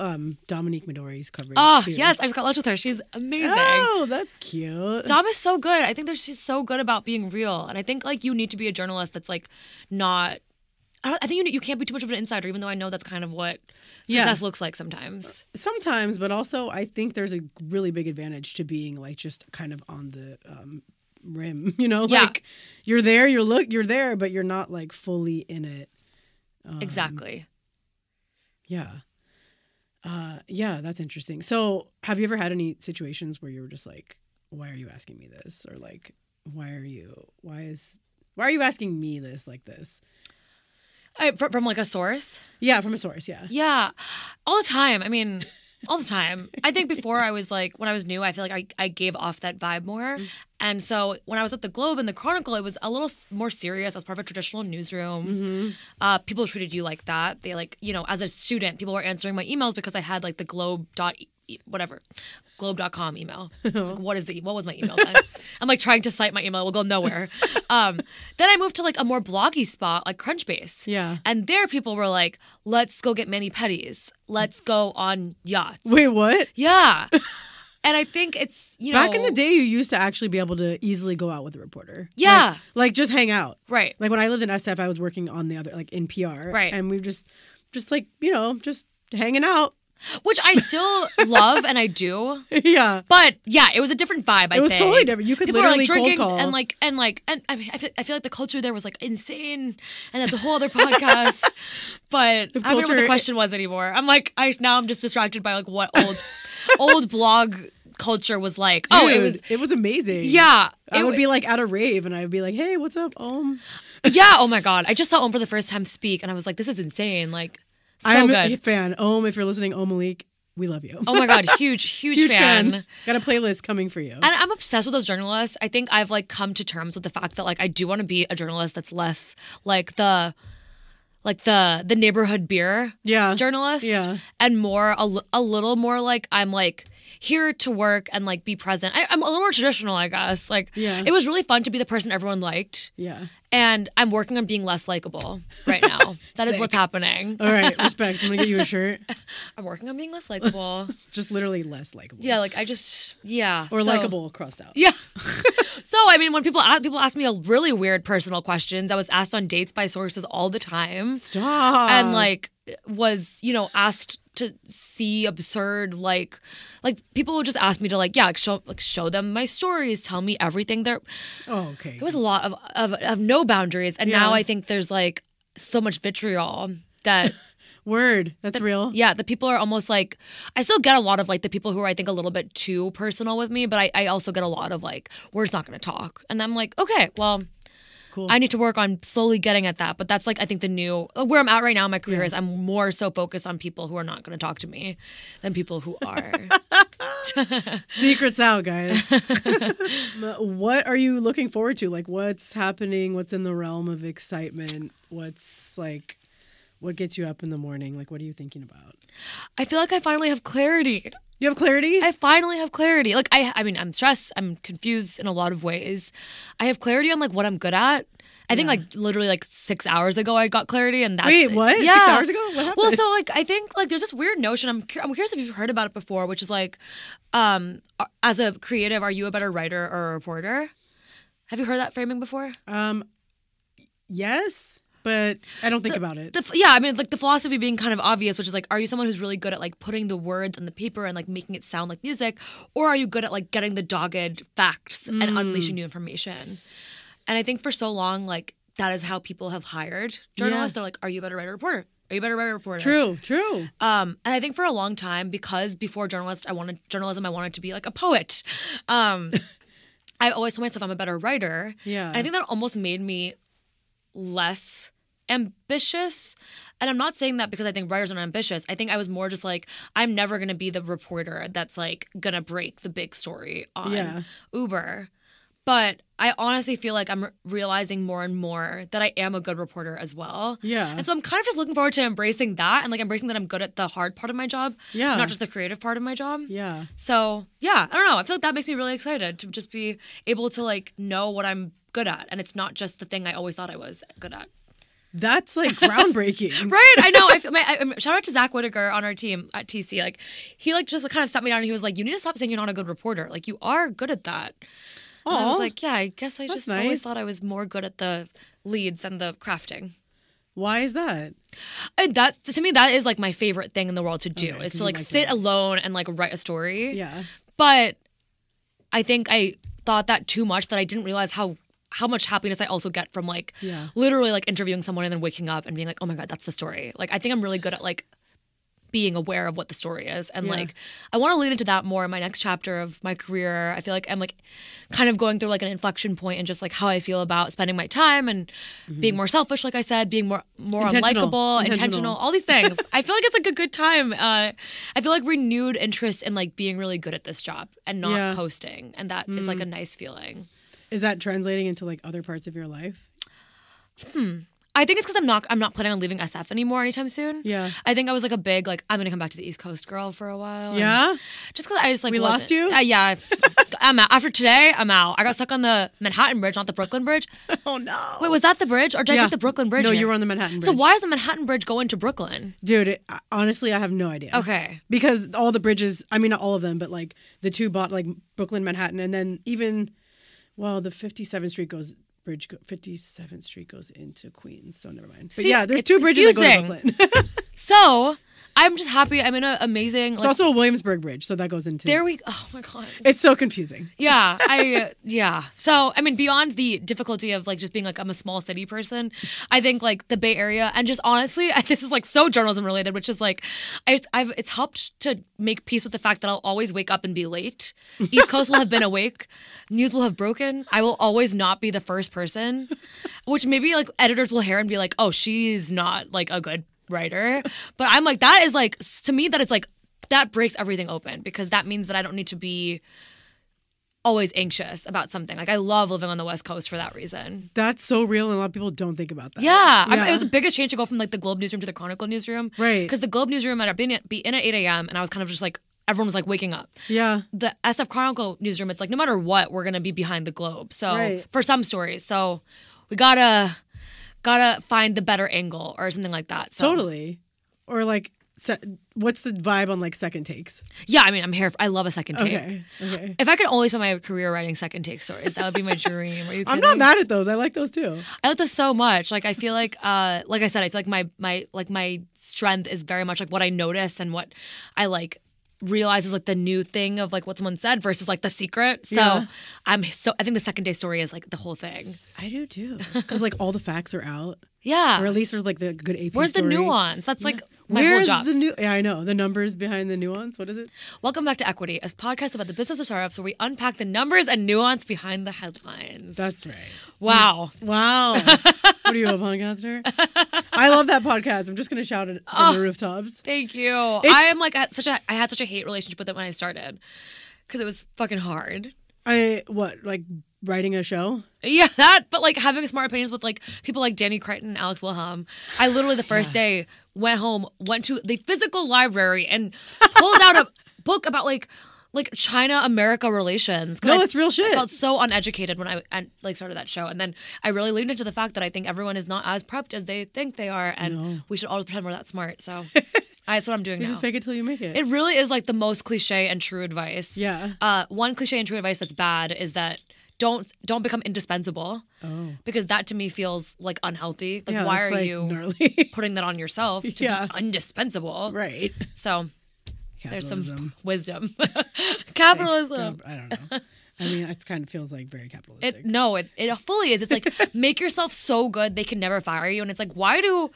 Dominique Midori's coverage. Oh, too. Yes, I just got lunch with her. She's amazing. Oh, that's cute. Dom is so good. I think she's so good about being real, and I think like you need to be a journalist that's like not. I think you can't be too much of an insider, even though I know that's kind of what success looks like sometimes. Sometimes, but also I think there's a really big advantage to being like just kind of on the rim, you know, like you're there, but you're not like fully in it. Exactly. Yeah. Yeah, that's interesting. So have you ever had any situations where you were just like, why are you asking me this? Or like, why are you asking me this like this? From like a source? Yeah, from a source. Yeah. Yeah. All the time. I mean, all the time. I think before I was like, when I was new, I feel like I gave off that vibe more. And so when I was at the Globe and the Chronicle, it was a little more serious. I was part of a traditional newsroom. People treated you like that. They like, you know, as a student, people were answering my emails because I had like the Globe whatever, globe.com email. Like, what was my email then? I'm like trying to cite my email. It will go nowhere. Then I moved to like a more bloggy spot, like Crunchbase. Yeah. And there people were like, let's go get mani-pedis. Let's go on yachts. Wait, what? Yeah. And I think it's, you know... Back in the day, you used to actually be able to easily go out with a reporter. Yeah. Like just hang out. Right. Like when I lived in SF, I was working on the other, like in PR. Right. And we just like, you know, just hanging out. Which I still love and I do. Yeah. But yeah, it was a different vibe, I think. It was totally different. You could people literally were, like, drinking cold call. And I mean, I feel like the culture there was like insane. And that's a whole other podcast. But I don't remember what the question was anymore. I'm like, now I'm just distracted by like what old blog culture was like. Dude, oh, it was amazing. Yeah. I would be like at a rave and I would be like, hey, what's up, Om? Yeah. Oh my God. I just saw Om for the first time speak and I was like, this is insane. Like, so I'm good. A fan. Om, if you're listening, Om Malik, we love you. Oh my God. Huge fan. Got a playlist coming for you. And I'm obsessed with those journalists. I think I've like come to terms with the fact that like I do want to be a journalist that's less like the neighborhood beer journalist and more a little more like I'm like here to work and like be present. I'm a little more traditional, I guess. Like it was really fun to be the person everyone liked. Yeah. And I'm working on being less likable right now. That is what's happening. All right, respect. I'm going to get you a shirt. I'm working on being less likable. Just literally less likable. Yeah, like I just Or so, likable crossed out. Yeah. So, I mean, when people ask me a really weird personal questions, I was asked on dates by sources all the time. Stop. And like was, you know, asked to see absurd like people would just ask me to like show them my stories, tell me everything they're okay. It was a lot of no boundaries and now I think there's like so much vitriol that word. That's real. Yeah, the people are almost like I still get a lot of like the people who are I think a little bit too personal with me, but I also get a lot of like we're just not going to talk. And I'm like, okay, well cool. I need to work on slowly getting at that. But that's like, I think the new, where I'm at right now in my career is I'm more so focused on people who are not going to talk to me than people who are. Secrets out, guys. What are you looking forward to? Like what's happening? What's in the realm of excitement? What's like, what gets you up in the morning? Like, what are you thinking about? I feel like I finally have clarity. You have clarity? I finally have clarity. Like, I mean, I'm stressed. I'm confused in a lot of ways. I have clarity on, like, what I'm good at. I think, like, literally, like, 6 hours ago I got clarity, and that's... Wait, what? It. Yeah. 6 hours ago? What happened? Well, so, like, I think, like, there's this weird notion. I'm curious if you've heard about it before, which is, like, as a creative, are you a better writer or a reporter? Have you heard that framing before? Yes. But I don't think about it. I mean, like the philosophy being kind of obvious, which is like, are you someone who's really good at like putting the words on the paper and like making it sound like music? Or are you good at like getting the dogged facts and unleashing new information? And I think for so long, like that is how people have hired journalists. They're like, are you a better writer or reporter? Are you a better writer or reporter? True. And I think for a long time, because before journalism, I wanted to be like a poet. I always told myself I'm a better writer. Yeah. And I think that almost made me less ambitious. And I'm not saying that because I think writers are ambitious. I think I was more just like, I'm never going to be the reporter that's like going to break the big story on Uber. But I honestly feel like I'm realizing more and more that I am a good reporter as well. Yeah. And so I'm kind of just looking forward to embracing that and like embracing that I'm good at the hard part of my job. Yeah. Not just the creative part of my job. Yeah. So yeah, I don't know. I feel like that makes me really excited to just be able to like know what I'm good at. And it's not just the thing I always thought I was good at. That's like groundbreaking, right? I know. Shout out to Zach Whitaker on our team at TC. Like, he like just kind of sat me down and he was like, "You need to stop saying you're not a good reporter. Like, you are good at that." Aww. And I was like, "Yeah, I guess I just always thought I was more good at the leads and the crafting." Why is that? And that to me, that is like my favorite thing in the world to do is to like sit alone and like write a story. Yeah. But I think I thought that too much that I didn't realize how much happiness I also get from like literally like interviewing someone and then waking up and being like, oh my God, that's the story. Like, I think I'm really good at like being aware of what the story is. And like, I want to lean into that more in my next chapter of my career. I feel like I'm like kind of going through like an inflection point in just like how I feel about spending my time and being more selfish. Like I said, being more unlikable, intentional, all these things. I feel like it's like a good time. I feel like renewed interest in like being really good at this job and not coasting. And that is like a nice feeling. Is that translating into like other parts of your life? I think it's because I'm not planning on leaving SF anymore anytime soon. Yeah. I think I was like a big, like, I'm going to come back to the East Coast girl for a while. Yeah? Just because I just like we wasn't. Lost you? Yeah. I'm out. After today, I'm out. I got stuck on the Manhattan Bridge, not the Brooklyn Bridge. Oh, no. Wait, was that the bridge? Or did I take the Brooklyn Bridge? No, you were on the Manhattan Bridge. So why does the Manhattan Bridge go into Brooklyn? Dude, honestly, I have no idea. Okay. Because all the bridges, I mean, not all of them, but like the two bought like Brooklyn, Manhattan, and then even, well, the 57th Street goes into Queens, so never mind. But see, yeah, there's two bridges confusing. That go to Brooklyn. So I'm just happy I'm in an amazing... It's also a Williamsburg Bridge, so that goes into... There we... Oh, my God. It's so confusing. Yeah, yeah. So, I mean, beyond the difficulty of, like, just being, like, I'm a small city person, I think, like, the Bay Area, and just honestly, this is, like, so journalism-related, which is, like, it's helped to make peace with the fact that I'll always wake up and be late. East Coast will have been awake. News will have broken. I will always not be the first person, which maybe, like, editors will hear and be like, oh, she's not, like, a good writer. But I'm like, that is like, to me, that is like, that breaks everything open, because that means that I don't need to be always anxious about something. Like, I love living on the West Coast for that reason. That's so real, and a lot of people don't think about that. Yeah. I mean, it was the biggest change to go from like the Globe newsroom to the Chronicle newsroom. Right. Because the Globe newsroom, I'd be in at 8 a.m. and I was kind of just like, everyone was like waking up. Yeah. The SF Chronicle newsroom, it's like, no matter what, we're going to be behind the Globe. So for some stories. So we gotta find the better angle or something like that. So. Totally. Or like, what's the vibe on like second takes? Yeah, I mean, I love a second take. Okay. If I could only spend my career writing second take stories, that would be my dream. Are you kidding? I'm not mad at those. I like those too. I like those so much. Like, I feel like I said, I feel like my strength is very much like what I notice and what I like realize is like the new thing of like what someone said versus like the secret. So I think the second day story is like the whole thing. I do too, because like all the facts are out. Yeah, or at least there's like the good AP. Where's story. The nuance? That's like my where's whole job. Yeah, I know the numbers behind the nuance. What is it? Welcome back to Equity, a podcast about the business of startups where we unpack the numbers and nuance behind the headlines. That's right. Wow. What are you, a podcaster? I love that podcast. I'm just going to shout it from the rooftops. Thank you. I had such a hate relationship with it when I started, because it was fucking hard. Writing a show? Yeah, that, but like having smart opinions with like people like Danny Crichton and Alex Wilhelm. I literally the first day went home, went to the physical library and pulled out a book about like China-America relations. No, it's real shit. I felt so uneducated when I like started that show. And then I really leaned into the fact that I think everyone is not as prepped as they think they are. And we should all pretend we're that smart. So that's what I'm doing now. You just fake it till you make it. It really is like the most cliche and true advice. Yeah. One cliche and true advice that's bad is that don't become indispensable. Oh. Because that to me feels like unhealthy. Like, why are like you putting that on yourself to be indispensable? Right. So... Capitalism. There's some wisdom. Capitalism. I don't know. I mean, it kind of feels like very capitalistic. It fully is. It's like, make yourself so good they can never fire you. And it's like, why don't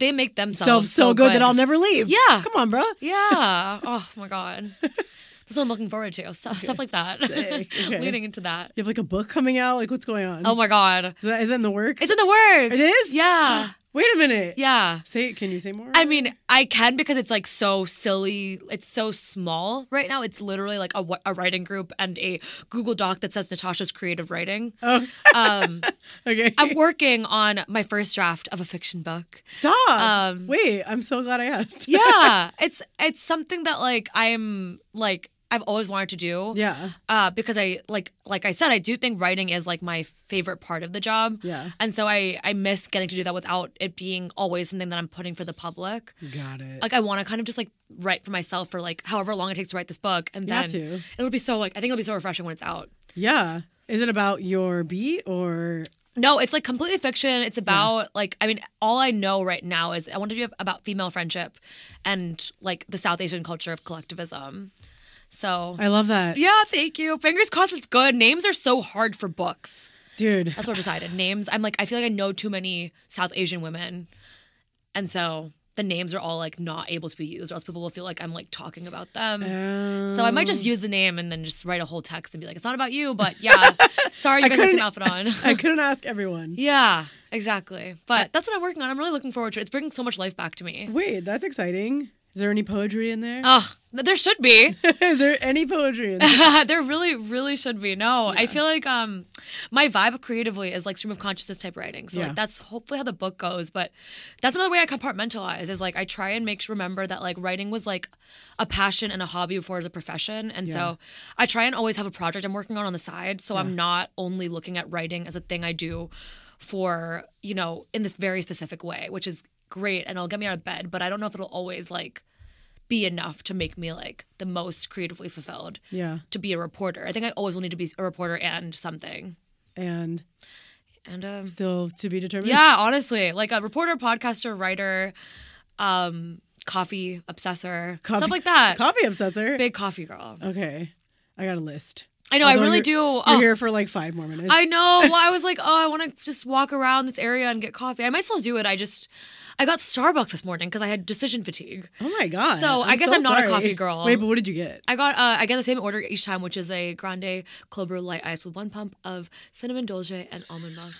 they make themselves so good that I'll never leave? Yeah. Come on, bro. Yeah. Oh, my God. That's what I'm looking forward to. Stuff like that. Okay. Leading into that. You have like a book coming out? Like, what's going on? Oh, my God. Is it in the works? It's in the works. It is? Yeah. Wait a minute. Yeah. Can you say more? I mean, I can, because it's like so silly. It's so small right now. It's literally like a writing group and a Google Doc that says Natasha's creative writing. Oh. Okay. I'm working on my first draft of a fiction book. Stop. Wait, I'm so glad I asked. Yeah. It's something that like I'm like... I've always wanted to do. Yeah. Because I like I said, I do think writing is like my favorite part of the job. Yeah. And so I miss getting to do that without it being always something that I'm putting for the public. Got it. Like, I want to kind of just like write for myself for like however long it takes to write this book, and then it'll be so like, I think it'll be so refreshing when it's out. Yeah. Is it about your beat or? No, it's like completely fiction. It's about like, I mean, all I know right now is I want to do about female friendship and like the South Asian culture of collectivism. So I love that. Yeah, thank you. Fingers crossed it's good. Names are so hard for books. Dude. That's what I decided. Names. I'm like, I feel like I know too many South Asian women. And so the names are all like not able to be used, or else people will feel like I'm like talking about them. So I might just use the name and then just write a whole text and be like, it's not about you, but yeah, sorry you guys had an outfit on. I couldn't ask everyone. Yeah, exactly. But that's what I'm working on. I'm really looking forward to it. It's bringing so much life back to me. Wait, that's exciting. Is there any poetry in there? Oh, there should be. Is there any poetry in there? There really, really should be. No, yeah. I feel like my vibe creatively is like stream of consciousness type writing. So like that's hopefully how the book goes. But that's another way I compartmentalize is like I try and remember that like writing was like a passion and a hobby before it was a profession. And so I try and always have a project I'm working on the side. So I'm not only looking at writing as a thing I do for, you know, in this very specific way, which is great and it'll get me out of bed, but I don't know if it'll always like be enough to make me like the most creatively fulfilled to be a reporter. I think I always will need to be a reporter and something. And still to be determined. Yeah, honestly. Like a reporter, podcaster, writer, coffee obsessor. Coffee, stuff like that. Coffee obsessor? Big coffee girl. Okay. I got a list. I know. Although I really do. You're here for like 5 more minutes. I know. Well, I was like, I want to just walk around this area and get coffee. I might still do it. I got Starbucks this morning because I had decision fatigue. Oh my god! So I guess I'm not a coffee girl. Wait, but what did you get? I get the same order each time, which is a grande cold brew light ice with 1 pump of cinnamon dolce and almond milk.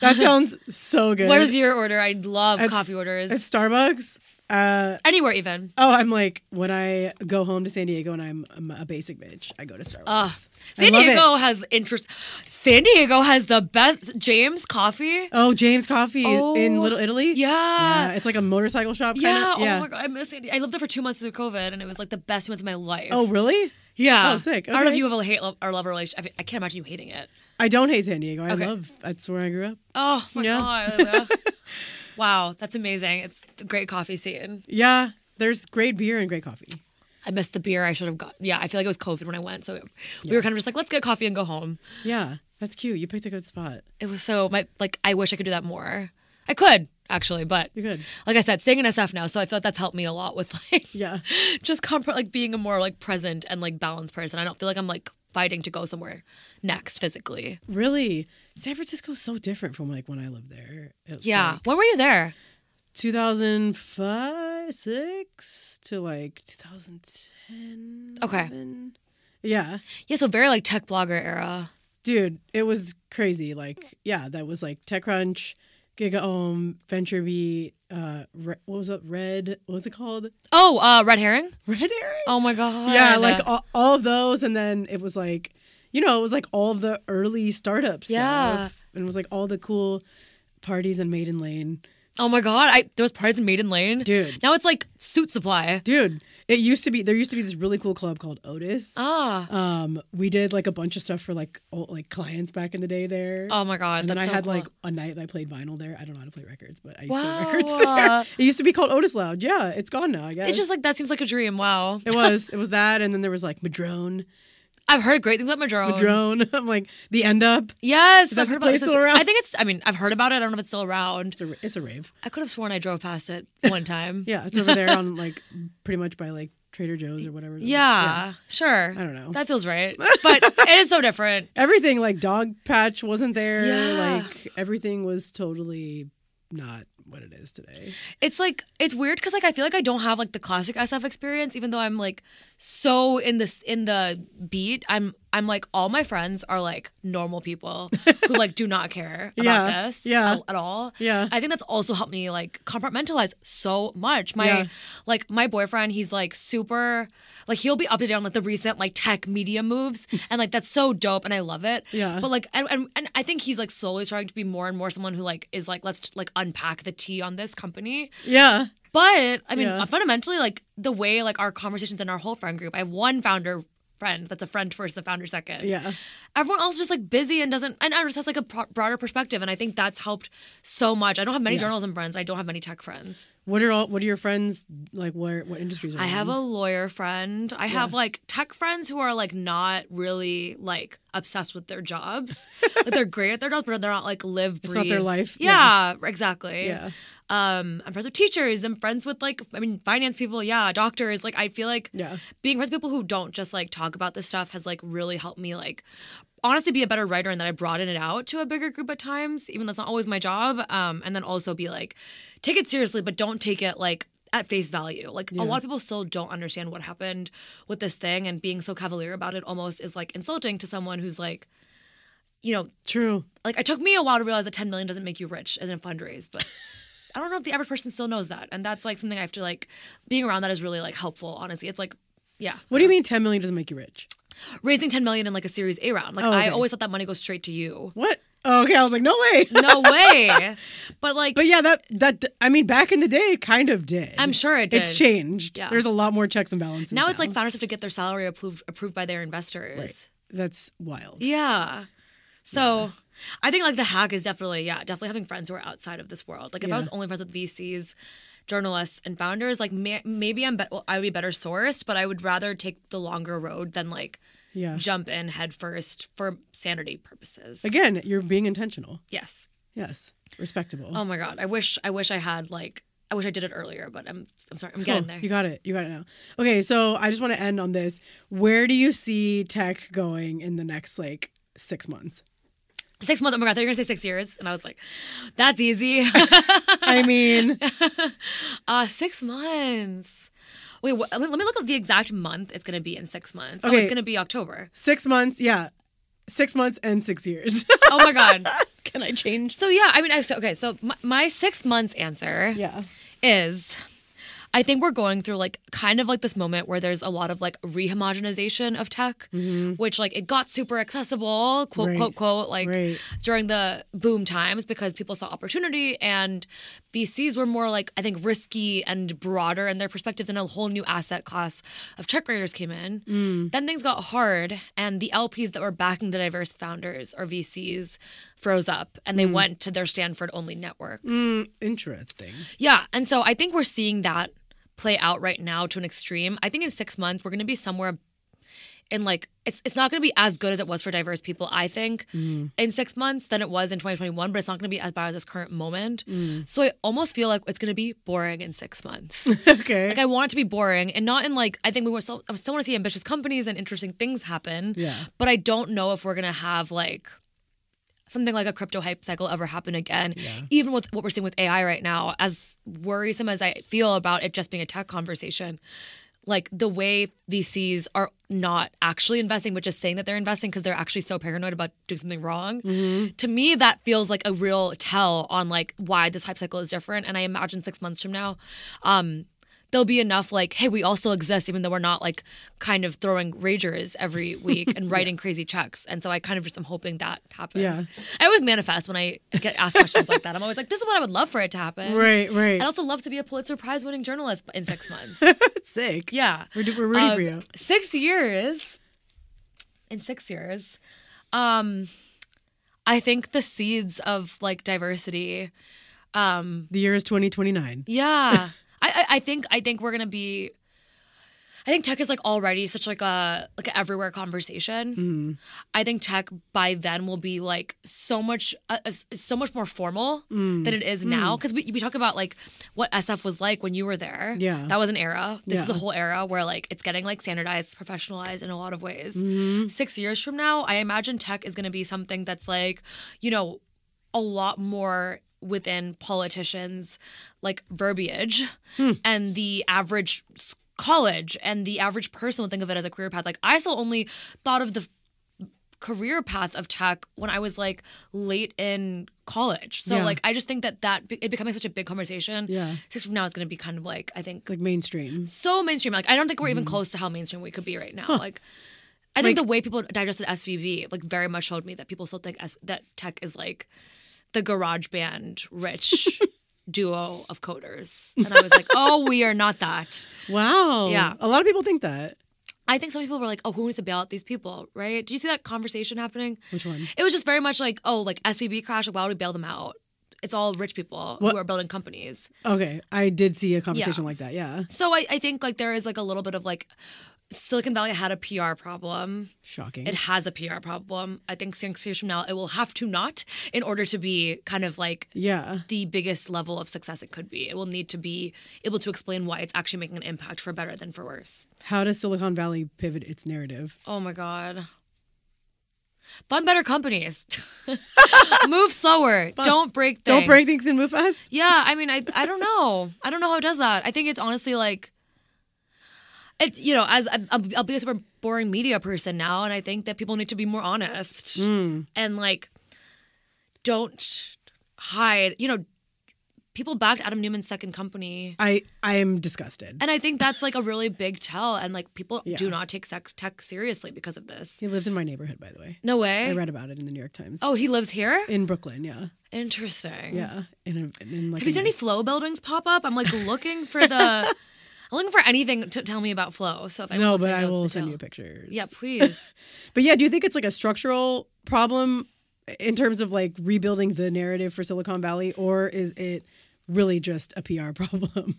That sounds so good. What was your order? I love coffee orders. At Starbucks. Anywhere even. Oh, I'm like, when I go home to San Diego and I'm a basic bitch, I go to Starbucks. San Diego has the best James Coffee. Oh, James Coffee in Little Italy? Yeah. It's like a motorcycle shop kind of. Yeah. Oh my god, I miss San Diego. I lived there for 2 months through COVID and it was like the best 2 months of my life. Oh, really? Yeah. Oh, sick. Okay. I don't know if you ever hate or love a relationship. I can't imagine you hating it. I don't hate San Diego. That's where I grew up. Oh my god. Wow, that's amazing. It's a great coffee scene. Yeah, there's great beer and great coffee. I missed the beer I should have got. Yeah, I feel like it was COVID when I went. So we were kind of just like, let's get coffee and go home. Yeah, that's cute. You picked a good spot. It was I wish I could do that more. I could, actually, but you could. Like I said, staying in SF now, so I feel like that's helped me a lot with just being a more present and balanced person. I don't feel like I'm fighting to go somewhere next physically. Really? San Francisco is so different from when I lived there. When were you there? 2005, 6 to 2010. Okay. 11. Yeah. Yeah, so very tech blogger era. Dude, it was crazy. That was TechCrunch, GigaOm, VentureBeat, what was it called? Oh, Red Herring? Red Herring? Oh my god. Yeah, all of those, and then it was all the early startup stuff. And it was all the cool parties in Maiden Lane. Oh my god, there was parties in Maiden Lane? Dude. Now it's Suit Supply. Dude, there used to be this really cool club called Otis. We did a bunch of stuff for old, clients back in the day there. Oh my god, and that's so cool. And I had a night that I played vinyl there. I don't know how to play records, but I used to play records there. It used to be called Otis Lounge. Yeah, it's gone now, I guess. It's just that seems like a dream. Wow. It was that, and then there was Madrone. I've heard great things about Madrone. I'm the end up. Yes. Is that the place still around? I think I've heard about it. I don't know if it's still around. It's a rave. I could have sworn I drove past it one time. Yeah, it's over there on pretty much by Trader Joe's or whatever. Yeah, sure. I don't know. That feels right. But it is so different. Everything Dog Patch wasn't there. Yeah. Everything was totally not what it is today. It's it's weird because I feel I don't have the classic SF experience, even though I'm so in the beat. I'm all my friends are normal people who do not care about this at all. Yeah, I think that's also helped me compartmentalize so much. My my boyfriend, he's super he'll be up to date on the recent tech media moves, and that's so dope, and I love it. Yeah, but and I think he's slowly starting to be more and more someone who is let's unpack the tea on this company. Yeah. But I mean, fundamentally, the way our conversations in our whole friend group, I have one founder friend that's a friend first, the founder second. Yeah. Everyone else is just busy and doesn't, and just has broader perspective, and I think that's helped so much. I don't have many journalism friends. I don't have many tech friends. What are your friends what industries are you in? I have a lawyer friend. I have tech friends who are not really obsessed with their jobs. They're great at their jobs, but they're not breathe. It's not their life. Yeah, exactly. Yeah. I'm friends with teachers. I'm friends with finance people. Yeah, doctors. I feel being friends with people who don't just talk about this stuff has really helped me honestly be a better writer, and that I broaden it out to a bigger group at times, even though that's not always my job. And then also be take it seriously, but don't take it at face value. A lot of people still don't understand what happened with this thing, and being so cavalier about it almost is insulting to someone who's true. It took me a while to realize that $10 million doesn't make you rich as a fundraise, but I don't know if the average person still knows that. And that's like something I have to like, being around that is really like helpful, honestly. It's like, yeah. What do you mean 10 million doesn't make you rich? Raising 10 million in like a Series A round. Like, oh, okay. I always thought that money goes straight to you. What? Oh, okay. I was like, no way. No way. But like. But yeah, that, I mean, back in the day, it kind of did. I'm sure it did. It's changed. Yeah. There's a lot more checks and balances. Now it's like founders have to get their salary approved by their investors. Right. That's wild. Yeah. So yeah. I think like the hack is definitely having friends who are outside of this world. Like if I was only friends with VCs, journalists, and founders, like maybe I would be better sourced, but I would rather take the longer road than like jump in head first for sanity purposes. Again, you're being intentional. Yes. Yes. Respectable. Oh my God. I wish I had like, I wish I did it earlier, but I'm sorry. I'm getting there. You got it. You got it now. Okay. So I just want to end on this. Where do you see tech going in the next like 6 months? 6 months. Oh my God, I thought you were going to say 6 years. And I was like, that's easy. I mean. 6 months. Wait, let me look at the exact month it's going to be in 6 months. Okay. Oh, it's going to be October. 6 months. Yeah. 6 months and 6 years. Oh my God. Can I change? So yeah, I mean, okay. So my 6 months answer is... I think we're going through like kind of like this moment where there's a lot of like rehomogenization of tech, which like it got super accessible, quote, quote, quote, like during the boom times because people saw opportunity, and VCs were more like, I think, risky and broader in their perspectives, and a whole new asset class of check writers came in. Then things got hard, and the LPs that were backing the diverse founders or VCs froze up, and they went to their Stanford-only networks. Interesting. Yeah, and so I think we're seeing that play out right now to an extreme. I think in 6 months we're going to be somewhere in like it's not going to be as good as it was for diverse people, I think, in 6 months than it was in 2021, but it's not going to be as bad as this current moment. So I almost feel like it's going to be boring in 6 months. Okay. Like I want it to be boring, and not in like, I think I still want to see ambitious companies and interesting things happen. Yeah. But I don't know if we're going to have like something like a crypto hype cycle ever happen again, even with what we're seeing with AI right now. As worrisome as I feel about it just being a tech conversation, like the way VCs are not actually investing, but just saying that they're investing because they're actually so paranoid about doing something wrong. To me, that feels like a real tell on like why this hype cycle is different. And I imagine 6 months from now, there'll be enough like, hey, we also exist even though we're not like kind of throwing ragers every week and writing crazy checks. And so I kind of just am hoping that happens. Yeah. I always manifest when I get asked questions like that. I'm always like, this is what I would love for it to happen. Right, right. I'd also love to be a Pulitzer Prize winning journalist in 6 months. Sick. Yeah. We're rooting for you. 6 years. In 6 years. I think the seeds of like diversity. The year is 2029. Yeah. I think we're gonna be. I think tech is like already such like a like an everywhere conversation. I think tech by then will be like so much more formal than it is now, because we talk about like what SF was like when you were there. Yeah, that was an era. This is a whole era where like it's getting like standardized, professionalized in a lot of ways. 6 years from now, I imagine tech is gonna be something that's like, you know, a lot more within politicians' like verbiage, and the average college and the average person would think of it as a career path. Like I still only thought of the career path of tech when I was like late in college. So like I just think that it becoming such a big conversation. 6 years from now is going to be kind of like, I think, like mainstream. So mainstream. Like I don't think we're even close to how mainstream we could be right now. Like I think the way people digested SVB like very much showed me that people still think that tech is like the garage band rich duo of coders. And I was like, oh, we are not that. Wow. Yeah. A lot of people think that. I think some people were like, oh, who needs to bail out these people, right? Did you see that conversation happening? Which one? It was just very much like, oh, like SVB crash, like, why would we bail them out? It's all rich people who are building companies. Okay. I did see a conversation like that, yeah. So I think like there is like a little bit of like, Silicon Valley had a PR problem. Shocking. It has a PR problem. I think 6 years from now, it will have to not in order to be kind of like the biggest level of success it could be. It will need to be able to explain why it's actually making an impact for better than for worse. How does Silicon Valley pivot its narrative? Oh my God. Fund better companies. Move slower. Don't break things. Don't break things and move fast? Yeah. I mean, I don't know. I don't know how it does that. I think it's honestly like, it's, you know, as I'll be a super boring media person now, and I think that people need to be more honest and like don't hide. You know, people backed Adam Newman's second company. I am disgusted. And I think that's like a really big tell. And like people do not take tech seriously because of this. He lives in my neighborhood, by the way. No way. I read about it in the New York Times. Oh, he lives here? In Brooklyn, yeah. Interesting. Yeah. Like have you seen any Flow buildings pop up? I'm like looking for the... I'm looking for anything to tell me about Flow. So if anyone knows, but I will send you pictures. Yeah, please. But yeah, do you think it's like a structural problem in terms of like rebuilding the narrative for Silicon Valley, or is it really just a PR problem?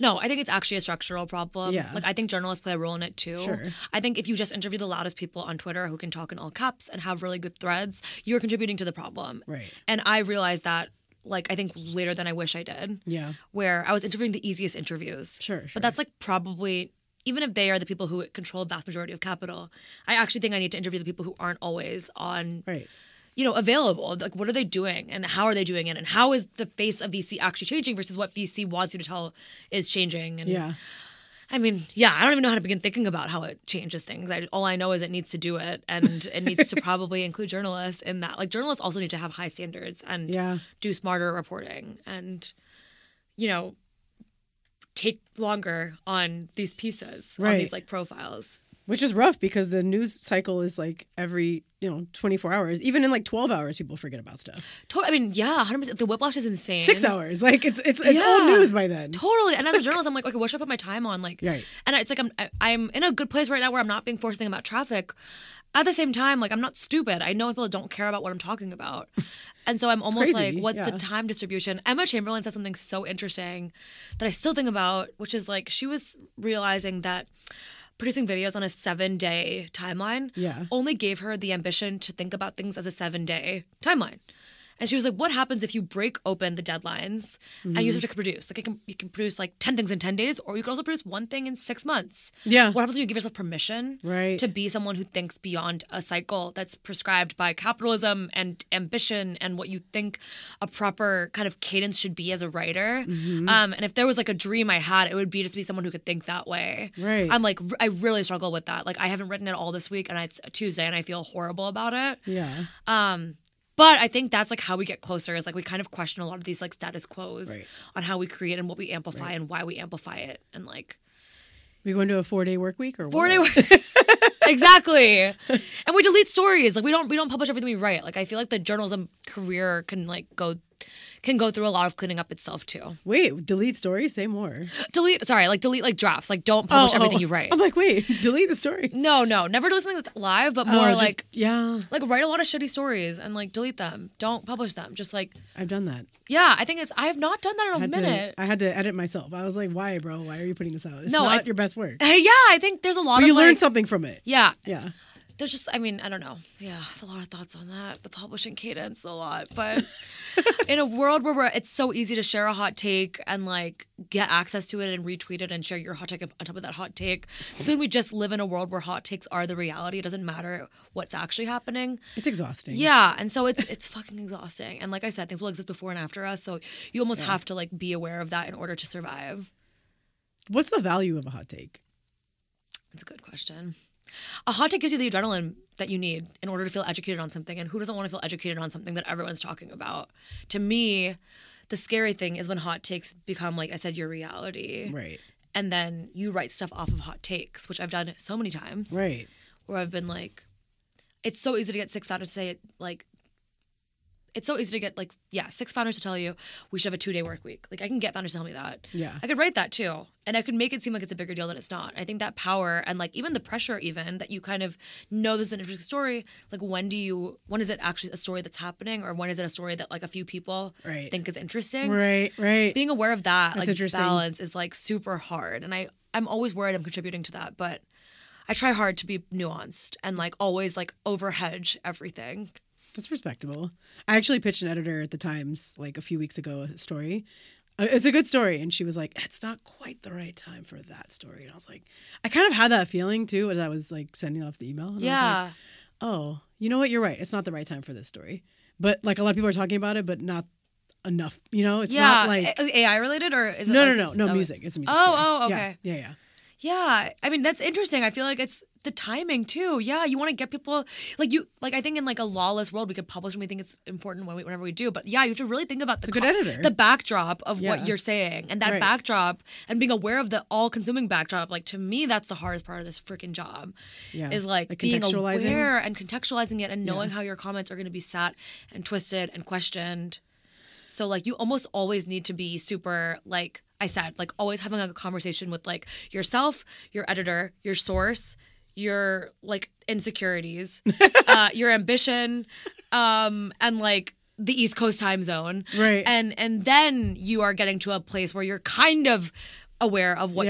No, I think it's actually a structural problem. Yeah. Like I think journalists play a role in it too. Sure. I think if you just interview the loudest people on Twitter who can talk in all caps and have really good threads, you're contributing to the problem. Right. And I realized that. Like, I think later than I wish I did. Yeah. Where I was interviewing the easiest interviews. Sure. But that's like probably, even if they are the people who control the vast majority of capital, I actually think I need to interview the people who aren't always on, you know, available. Like, what are they doing and how are they doing it? And how is the face of VC actually changing versus what VC wants you to tell is changing? And I mean, I don't even know how to begin thinking about how it changes things. All I know is it needs to do it, and it needs to probably include journalists in that. Like, journalists also need to have high standards and do smarter reporting and, you know, take longer on these pieces, on these, like, profiles. Which is rough because the news cycle is, like, every, you know, 24 hours. Even in, like, 12 hours, people forget about stuff. I mean, 100%. The whiplash is insane. 6 hours. Like, it's old news by then. Totally. And as a journalist, I'm like, okay, what should I put my time on? Like, and it's like I'm in a good place right now where I'm not being forced to think about traffic. At the same time, like, I'm not stupid. I know people don't care about what I'm talking about. And so I'm almost like, what's the time distribution? Emma Chamberlain said something so interesting that I still think about, which is, like, she was realizing that producing videos on a 7-day timeline only gave her the ambition to think about things as a 7-day timeline. And she was like, what happens if you break open the deadlines and you just have to produce? Like, you can produce, like, 10 things in 10 days, or you can also produce one thing in 6 months. Yeah. What happens when you give yourself permission to be someone who thinks beyond a cycle that's prescribed by capitalism and ambition and what you think a proper kind of cadence should be as a writer? And if there was, like, a dream I had, it would be just to be someone who could think that way. Right. I'm like, I really struggle with that. Like, I haven't written at all this week, and it's Tuesday, and I feel horrible about it. Yeah. But I think that's, like, how we get closer is, like, we kind of question a lot of these, like, status quos on how we create and what we amplify and why we amplify it. And, like... We go into a 4-day work week or what? 4-day work week. Exactly. And we delete stories. Like, we don't publish everything we write. Like, I feel like the journalism career can, like, go through a lot of cleaning up itself, too. Wait, delete stories? Say more. Delete drafts. Like, don't publish everything you write. I'm like, wait, delete the stories. No. Never do something that's live, but more like write a lot of shitty stories and, like, delete them. Don't publish them. Just, like... I've done that. Yeah, I have not done that in a minute. I had to edit myself. I was like, why, bro? Why are you putting this out? It's not your best work. Yeah, I think there's a lot of... You learned something from it. Yeah. Yeah. There's just, I mean, I don't know. Yeah, I have a lot of thoughts on that. The publishing cadence, a lot. But in a world where it's so easy to share a hot take and, like, get access to it and retweet it and share your hot take on top of that hot take, soon we just live in a world where hot takes are the reality. It doesn't matter what's actually happening. It's exhausting. Yeah, and so it's fucking exhausting. And like I said, things will exist before and after us, so you almost have to, like, be aware of that in order to survive. What's the value of a hot take? That's a good question. A hot take gives you the adrenaline that you need in order to feel educated on something, and who doesn't want to feel educated on something that everyone's talking about? To me, the scary thing is when hot takes become, like I said, your reality. Right. And then you write stuff off of hot takes, which I've done so many times. Right. Where I've been like, it's so easy to get six founders to say it, like, it's so easy to get, like, six founders to tell you we should have a 2-day work week. Like, I can get founders to tell me that. Yeah. I could write that, too. And I could make it seem like it's a bigger deal than it's not. I think that power and, like, even the pressure even that you kind of know this is an interesting story, like, when is it actually a story that's happening, or when is it a story that, like, a few people think is interesting? Right. Being aware of that, that's like, balance is, like, super hard. And I'm always worried I'm contributing to that, but I try hard to be nuanced and, like, always, like, overhedge everything. That's respectable. I actually pitched an editor at the Times, like, a few weeks ago, a story. It's a good story. And she was like, it's not quite the right time for that story. And I was like, I kind of had that feeling, too, as I was, like, sending off the email. And I was like, oh, you know what? You're right. It's not the right time for this story. But, like, a lot of people are talking about it, but not enough. You know, it's not like... AI related, or is it... No, music. It's a music story. Oh, okay. Yeah. I mean, that's interesting. I feel like it's... the timing too. Yeah, you want to get people I think in a lawless world we could publish when we think it's important whenever we do. But yeah, you have to really think about the backdrop of what you're saying and that backdrop and being aware of the all-consuming backdrop. To me, that's the hardest part of this freaking job is being aware and contextualizing it and knowing how your comments are going to be sat and twisted and questioned. So you almost always need to be super always having a conversation with yourself, your editor, your source, your insecurities, your ambition, and the East Coast time zone. Right. And then you are getting to a place where you're kind of aware of what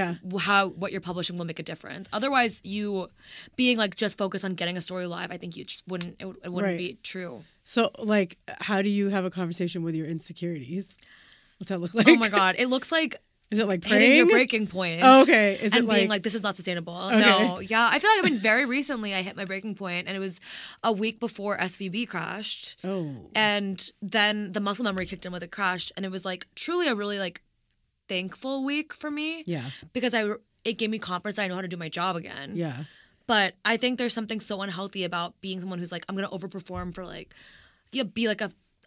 you're publishing will make a difference. Otherwise, you being just focused on getting a story live, I think you just wouldn't it wouldn't be true. So how do you have a conversation with your insecurities? What's that look like? Oh my God, it looks like. Is it hitting your breaking point? Oh, okay. Is and it being this is not sustainable. Okay. No, yeah. I feel like very recently I hit my breaking point, and it was a week before SVB crashed. Oh. And then the muscle memory kicked in with it crashed, and it was truly a really thankful week for me. Yeah. Because it gave me confidence that I know how to do my job again. Yeah. But I think there's something so unhealthy about being someone who's I'm going to overperform for be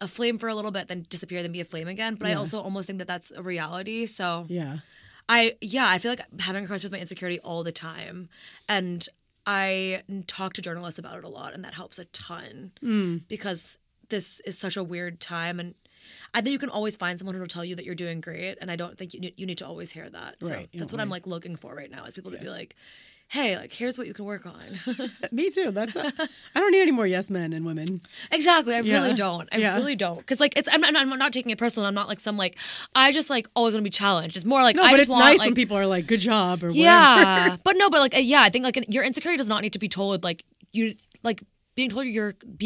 a flame for a little bit, then disappear, then be a flame again. But I also almost think that that's a reality. So I feel like I'm having a crisis with my insecurity all the time, and I talk to journalists about it a lot, and that helps a ton because this is such a weird time, and I think you can always find someone who will tell you that you're doing great, and I don't think you need to always hear that. Right. So that's what I'm looking for right now is people to be hey, here's what you can work on. Me too. I don't need any more yes men and women. Exactly. I really don't. Because it's I'm not taking it personal. I'm not I just always want to be challenged. It's more no, I just want. No, but it's nice when people are good job or whatever. Yeah. But no, but I think your insecurity does not need to be told. Being told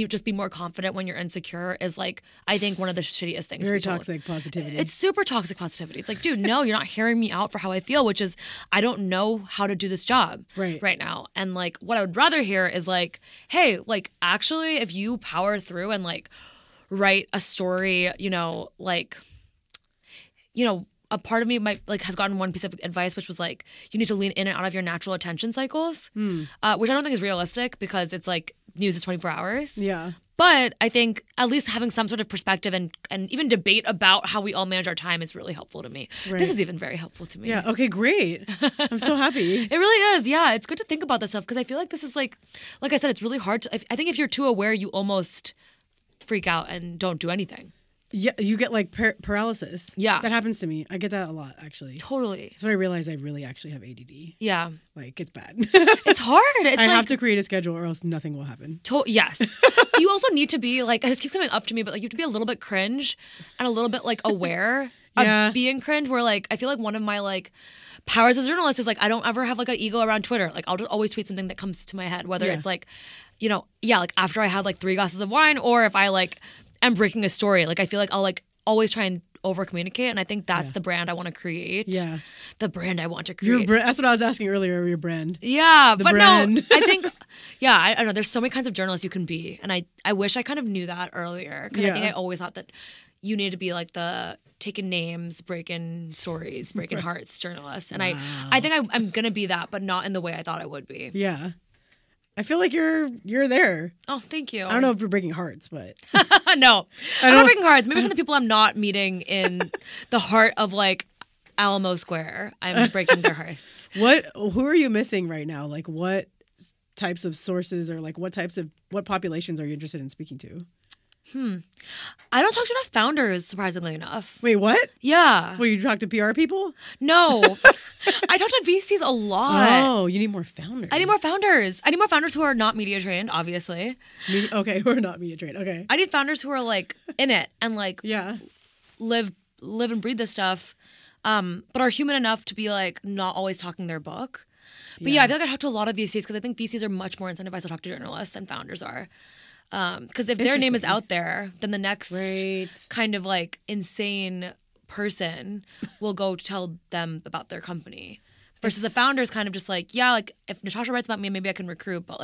just be more confident when you're insecure is I think one of the shittiest things. Very toxic positivity. It's super toxic positivity. It's dude, no, you're not hearing me out for how I feel, which is I don't know how to do this job right now. And what I would rather hear is hey, actually, if you power through and write a story, a part of me might has gotten one piece of advice, which was you need to lean in and out of your natural attention cycles, which I don't think is realistic because it's news is 24 hours. Yeah. But I think at least having some sort of perspective and even debate about how we all manage our time is really helpful to me. Right. This is even very helpful to me. Yeah. Okay, great. I'm so happy. It really is. Yeah. It's good to think about this stuff because I feel like this is like I said, it's really hard to, I think if you're too aware, you almost freak out and don't do anything. Yeah, you get paralysis. Yeah. That happens to me. I get that a lot, actually. Totally. That's when I realized I really actually have ADD. Yeah. It's bad. It's hard. It's I have to create a schedule or else nothing will happen. Yes. You also need to be, this keeps coming up to me, but you have to be a little bit cringe and a little bit, aware of being cringe, where, I feel like one of my, powers as a journalist is, I don't ever have, an ego around Twitter. I'll just always tweet something that comes to my head, whether it's, after I had, 3 glasses of wine or if I, I'm breaking a story. I feel I'll always try and over communicate, and I think that's the brand I want to create. Yeah, the brand I want to create. That's what I was asking earlier. Your brand. Yeah, brand. No, I think. Yeah, I don't know. There's so many kinds of journalists you can be, and I wish I kind of knew that earlier because I think I always thought that you needed to be the taking names, breaking stories, breaking hearts journalist, and I think I'm gonna be that, but not in the way I thought I would be. Yeah. I feel like you're there. Oh, thank you. I don't know if you're breaking hearts, but no, I'm not breaking hearts. Maybe from the people I'm not meeting in the heart of Alamo Square, I'm breaking their hearts. Who are you missing right now? What types of sources or what populations are you interested in speaking to? I don't talk to enough founders, surprisingly enough. Wait, what? Yeah. Well, you talk to PR people? No. I talk to VCs a lot. Oh, you need more founders. I need more founders. I need more founders who are not media trained, obviously. Who are not media trained. Okay. I need founders who are in it and live and breathe this stuff, but are human enough to be not always talking their book. But yeah I feel like I talk to a lot of VCs because I think VCs are much more incentivized to talk to journalists than founders are. Because if their name is out there, then the next kind of insane person will go tell them about their company. Versus the founder's kind of just if Natasha writes about me, maybe I can recruit, but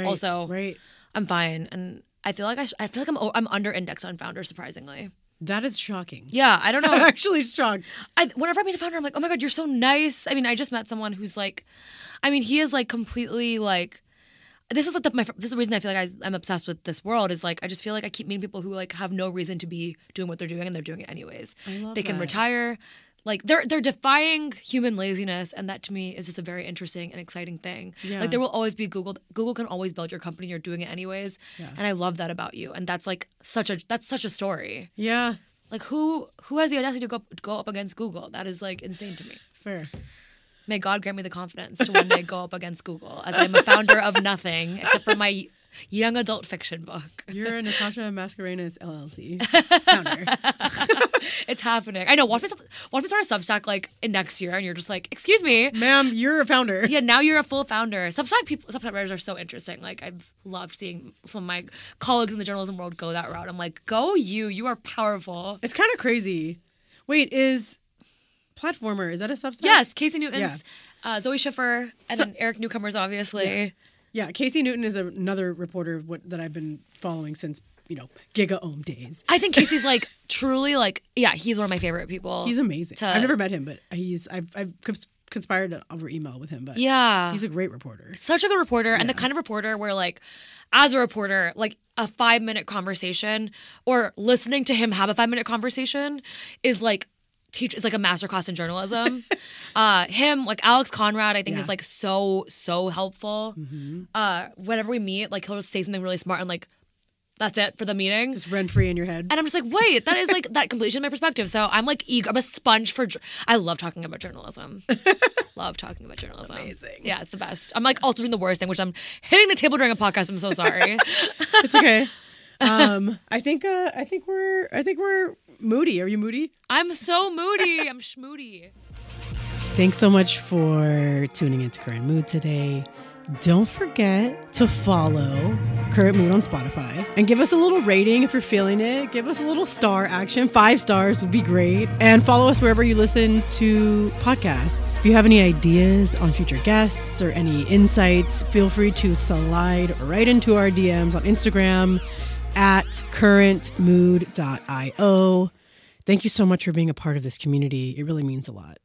I'm fine. And I feel like I feel like I'm under indexed on founders, surprisingly. That is shocking. Yeah, I don't know. I'm actually shocked. Whenever I meet a founder, I'm oh my God, you're so nice. I mean, I just met someone who's he is completely This is like this is the reason I feel like I'm obsessed with this world, is like I just feel like I keep meeting people who like have no reason to be doing what they're doing, and they're doing it anyways. I love that. Can retire. Like they're defying human laziness, and that to me is just a very interesting and exciting thing. Yeah. Like there will always be Google. Google can always build your company. You're doing it anyways, yeah. And I love that about you. And that's like such a story. Yeah. Like who has the audacity to go up against Google? That is like insane to me. Fair. May God grant me the confidence to one day go up against Google, as I'm a founder of nothing except for my young adult fiction book. You're Natasha Mascarenhas LLC founder. It's happening. I know. Watch me start a Substack like in next year, and you're just like, excuse me, ma'am, you're a founder. Yeah, now you're a full founder. Substack writers are so interesting. Like I've loved seeing some of my colleagues in the journalism world go that route. I'm like, go you. You are powerful. It's kind of crazy. Wait, is Platformer, is that a Substack? Yes, Casey Newton's, yeah. Zoe Schiffer, and then Eric Newcomer's, obviously. Yeah, Casey Newton is another reporter that I've been following since, GigaOm days. I think Casey's like truly like, yeah, he's one of my favorite people. He's amazing. I've never met him, but I've conspired over email with him, but yeah, he's a great reporter. Such a good reporter, yeah. And the kind of reporter where like, as a reporter, like a 5-minute conversation or listening to him have a 5-minute conversation is like, it's like a masterclass in journalism. Him, like Alex Conrad, I think is like so helpful. Mm-hmm. Whenever we meet, like he'll just say something really smart and like, that's it for the meeting. Just rent free in your head. And I'm just like, wait, that is like, that completely changed my perspective. So I'm like eager. I'm a sponge for, I love talking about journalism. Love talking about journalism. Amazing. Yeah, it's the best. I'm like also doing the worst thing, which I'm hitting the table during a podcast. I'm so sorry. It's okay. I think we're moody. Are you moody? I'm so moody. I'm schmoody. Thanks so much for tuning into Current Mood today. Don't forget to follow Current Mood on Spotify and give us a little rating if you're feeling it. Give us a little star action. 5 stars would be great. And follow us wherever you listen to podcasts. If you have any ideas on future guests or any insights, feel free to slide right into our DMs on Instagram at currentmood.io. Thank you so much for being a part of this community. It really means a lot.